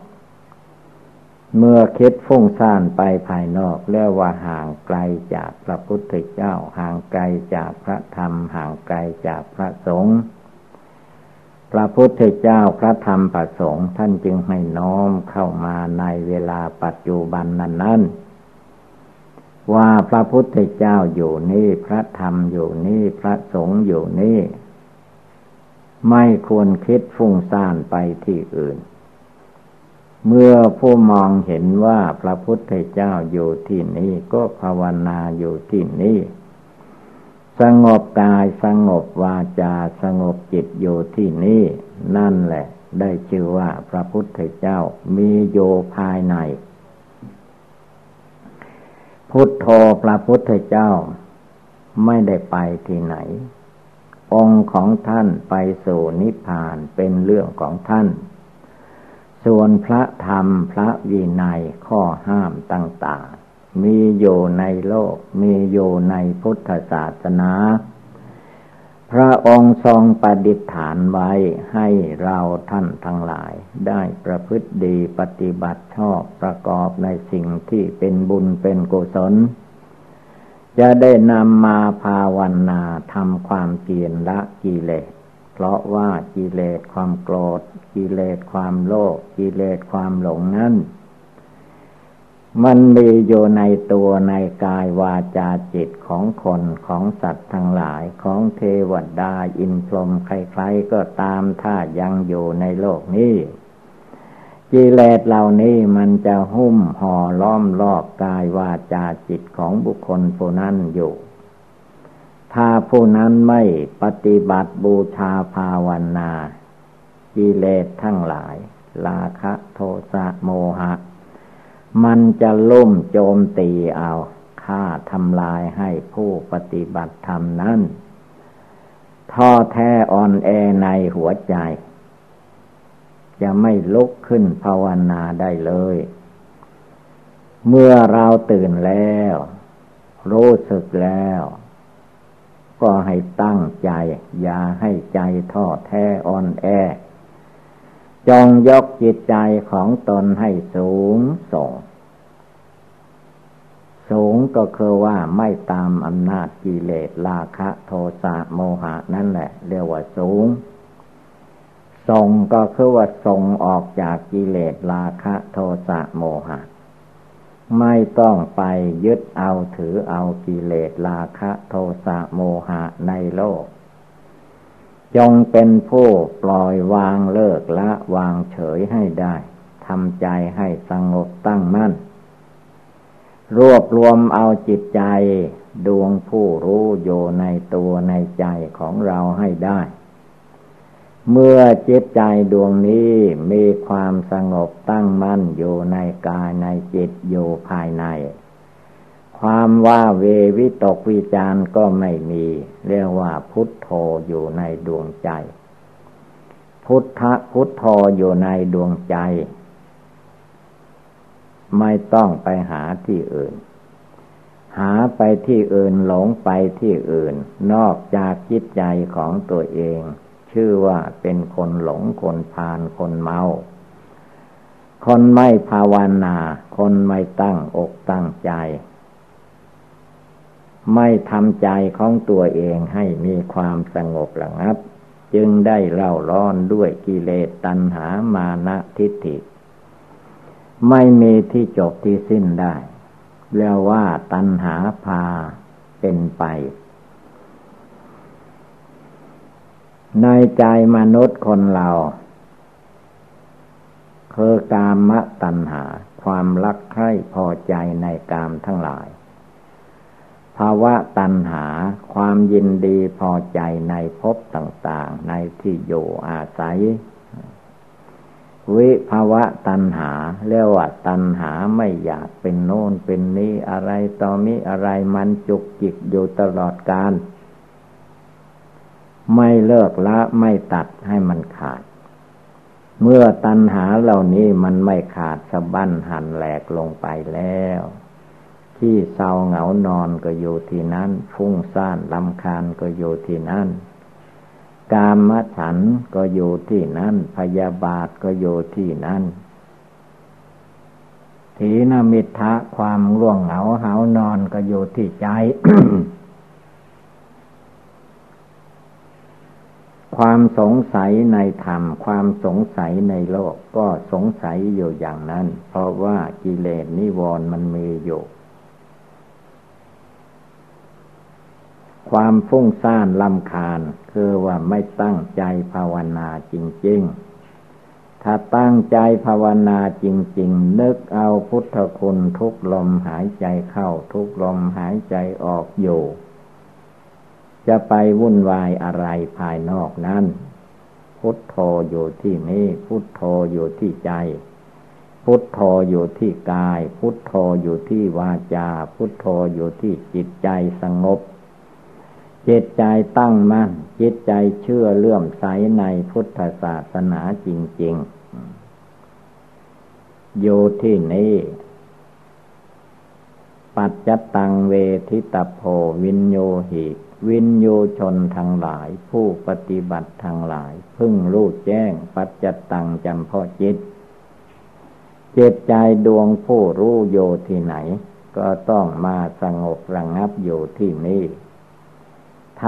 เมื่อคิดฟุ้งซ่านไปภายนอกเรียกว่าห่างไกลจากพระพุทธเจ้าห่างไกลจากพระธรรมห่างไกลจากพระสงฆ์พระพุทธเจ้าพระธรรมพระสงฆ์ท่านจึงให้น้อมเข้ามาในเวลาปัจจุบันนั้นว่าพระพุทธเจ้าอยู่นี่พระธรรมอยู่นี่พระสงฆ์อยู่นี่ไม่ควรคิดฟุ้งซ่านไปที่อื่นเมื่อผู้มองเห็นว่าพระพุทธเจ้าอยู่ที่นี่ก็ภาวนาอยู่ที่นี่สงบกายสงบวาจาสงบจิตอยู่ที่นี่นั่นแหละได้ชื่อว่าพระพุทธเจ้ามีอยู่ภายในพุทโธพระพุทธเจ้าไม่ได้ไปที่ไหนองค์ของท่านไปสู่นิพพานเป็นเรื่องของท่านส่วนพระธรรมพระวินัยข้อห้ามต่างๆมีอยู่ในโลกมีอยู่ในพุทธศาสนาพระองค์ทรงประดิษฐานไว้ให้เราท่านทั้งหลายได้ประพฤติดีปฏิบัติชอบประกอบในสิ่งที่เป็นบุญเป็นกุศลจะได้นำมาภาวนาทำความเพียรละกิเลสเพราะว่ากิเลสความโกรธกิเลสความโลภกิเลสความหลงนั้นมันมีอยู่ในตัวในกายวาจาจิตของคนของสัตว์ทั้งหลายของเทวดาอินทร์พรหมใครๆก็ตามถ้ายังอยู่ในโลกนี้กิเลสเหล่านี้มันจะหุ้มห่อล้อมรอบกายวาจาจิตของบุคคลผู้นั้นอยู่ถ้าผู้นั้นไม่ปฏิบัติบูชาภาวนากิเลสทั้งหลายราคะโทสะโมหะมันจะล่มโจมตีเอาฆ่าทำลายให้ผู้ปฏิบัติธรรมนั้นท้อแท้อ่อนแอในหัวใจจะไม่ลุกขึ้นภาวนาได้เลยเมื่อเราตื่นแล้วรู้สึกแล้วก็ให้ตั้งใจอย่าให้ใจท้อแท้อ่อนแอจงยกจิตใจของตนให้สูงส่งสูงก็คือว่าไม่ตามอำนาจกิเลสราคะโทสะโมหะนั่นแหละเรียกว่าสูงส่งก็คือว่าส่งออกจากกิเลสราคะโทสะโมหะไม่ต้องไปยึดเอาถือเอากิเลสราคะโทสะโมหะในโลกจงเป็นผู้ปล่อยวางเลิกละวางเฉยให้ได้ทำใจให้สงบตั้งมั่นรวบรวมเอาจิตใจดวงผู้รู้อยู่ในตัวในใจของเราให้ได้เมื่อจิตใจดวงนี้มีความสงบตั้งมั่นอยู่ในกายในจิตอยู่ภายในความว่าเววิตกวิจารก็ไม่มีเรียกว่าพุทโธอยู่ในดวงใจพุทธะพุทโธอยู่ในดวงใจไม่ต้องไปหาที่อื่นหาไปที่อื่นหลงไปที่อื่นนอกจากจิตใจของตัวเองชื่อว่าเป็นคนหลงคนพาลคนเมาคนไม่ภาวนาคนไม่ตั้งอกตั้งใจ ไม่ทำใจของตัวเองให้มีความสงบระงับจึงได้เล่าร้อนด้วยกิเลสตัณหามานะทิฏฐิไม่มีที่จบที่สิ้นได้เรียกว่าตัณหาพาเป็นไปในใจมนุษย์คนเราคือกามตัณหาความรักใคร่พอใจในกามทั้งหลายภาวะตัณหาความยินดีพอใจในภพต่างๆในที่อยู่อาศัยวิภาวะตัณหาเรียกว่าตัณหาไม่อยากเป็นโน่นเป็นนี้อะไรต่อมิอะไรมันจุกจิกอยู่ตลอดกาลไม่เลิกละไม่ตัดให้มันขาดเมื่อตัณหาเหล่านี้มันไม่ขาดสะบั้นหันแหลกลงไปแล้วที่เศร้าเหงานอนก็อยู่ที่นั่นฟุ้งซ่านรำคาญก็อยู่ที่นั่นกามฉันก็อยู่ที่นั่นพยาบาทก็อยู่ที่นั่นถีนมิทธะความง่วงเหงาหาวนอนก็อยู่ที่ใจ ความสงสัยในธรรมความสงสัยในโลกก็สงสัยอยู่อย่างนั้นเพราะว่ากิเลสนิวรณ์มันมีอยู่ความฟุ้งซ่านรำคาญคือว่าไม่ตั้งใจภาวนาจริงๆถ้าตั้งใจภาวนาจริงๆนึกเอาพุทธคุณทุกลมหายใจเข้าทุกลมหายใจออกอยู่จะไปวุ่นวายอะไรภายนอกนั้นพุทโธอยู่ที่นี้พุทโธอยู่ที่ใจพุทโธอยู่ที่กายพุทโธอยู่ที่วาจาพุทโธอยู่ที่จิตใจสงบจิตใจตั้งมั่นจิตใจเชื่อเลื่อมใสในพุทธศาสนาจริงๆอยู่ที่นี้ปัจจตังเวทิตโพวินโยหิวินโยชนทั้งหลายผู้ปฏิบัติทั้งหลายพึ่งรู้แจ้งปัจจตังจำเพาะจิตเจตใจดวงผู้รู้โยที่ไหนก็ต้องมาสงบระงับอยู่ที่นี้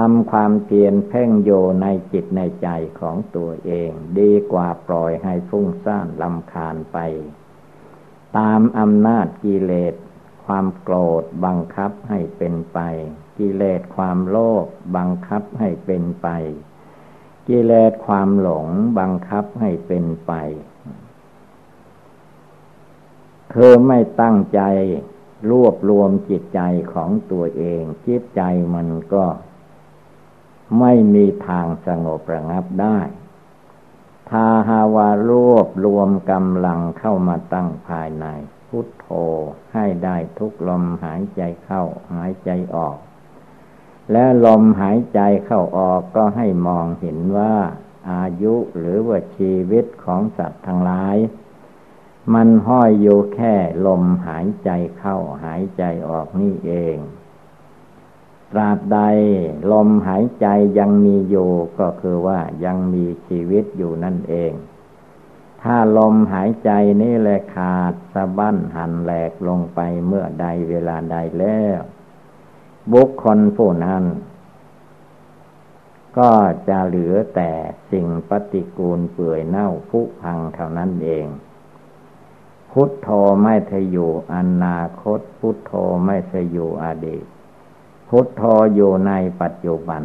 ทำความเพียรเพ่งโยในจิตในใจของตัวเองดีกว่าปล่อยให้ฟุ้งซ่านรำคาญไปตามอำนาจกิเลสความโกรธบังคับให้เป็นไปกิเลสความโลภบังคับให้เป็นไปกิเลสความหลงบังคับให้เป็นไปเธอไม่ตั้งใจรวบรวมจิตใจของตัวเองจิตใจมันก็ไม่มีทางสงบระงับได้ถ้าหากว่ารวบรวมกำลังเข้ามาตั้งภายในพุทโธให้ได้ทุกลมหายใจเข้าหายใจออกและลมหายใจเข้าออกก็ให้มองเห็นว่าอายุหรือว่าชีวิตของสัตว์ทั้งหลายมันห้อยอยู่แค่ลมหายใจเข้าหายใจออกนี่เองตราบใดลมหายใจยังมีอยู่ก็คือว่ายังมีชีวิตอยู่นั่นเองถ้าลมหายใจนี่แหละขาดสะบั้นหันแหลกลงไปเมื่อใดเวลาใดแล้วบุคคลผู้นั้นก็จะเหลือแต่สิ่งปฏิกูลเปื่อยเน่าผุพังเท่านั้นเองพุทโธไม่ทะอยู่อนาคตพุทโธไม่ทะอยู่อดีตพุทโธอยู่ในปัจจุบัน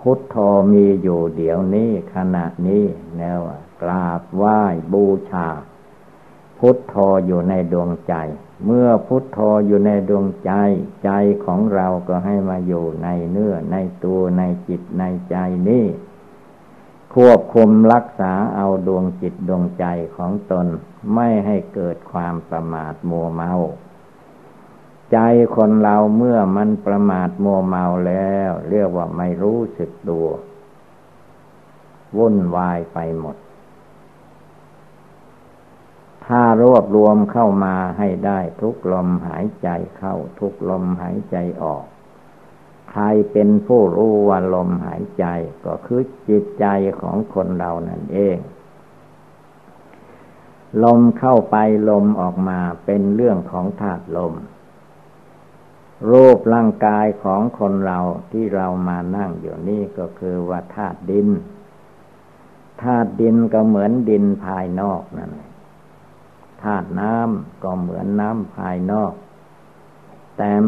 พุทโธมีอยู่เดี๋ยวนี้ขณะนี้แล้วกราบไหว้บูชาพุทโธอยู่ในดวงใจเมื่อพุทโธอยู่ในดวงใจใจของเราก็ให้มาอยู่ในเนื้อในตัวในจิตในใจนี้ควบคุมรักษาเอาดวงจิตดวงใจของตนไม่ให้เกิดความประมาทมัวเมาใจคนเราเมื่อมันประมาทมัวเมาแล้วเรียกว่าไม่รู้สึกตัววุ่นวายไปหมดถ้ารวบรวมเข้ามาให้ได้ทุกลมหายใจเข้าทุกลมหายใจออกใครเป็นผู้รู้ว่าลมหายใจก็คือจิตใจของคนเรานั่นเองลมเข้าไปลมออกมาเป็นเรื่องของธาตุลม รูปร่างกายของคนเราที่เรามานั่งอยู่นี่ก็คือว่าธาตุดินธาตุดินก็เหมือนดินภายนอกนั่นแหละธาตุน้ำก็เหมือนน้ำภายนอกแต่ม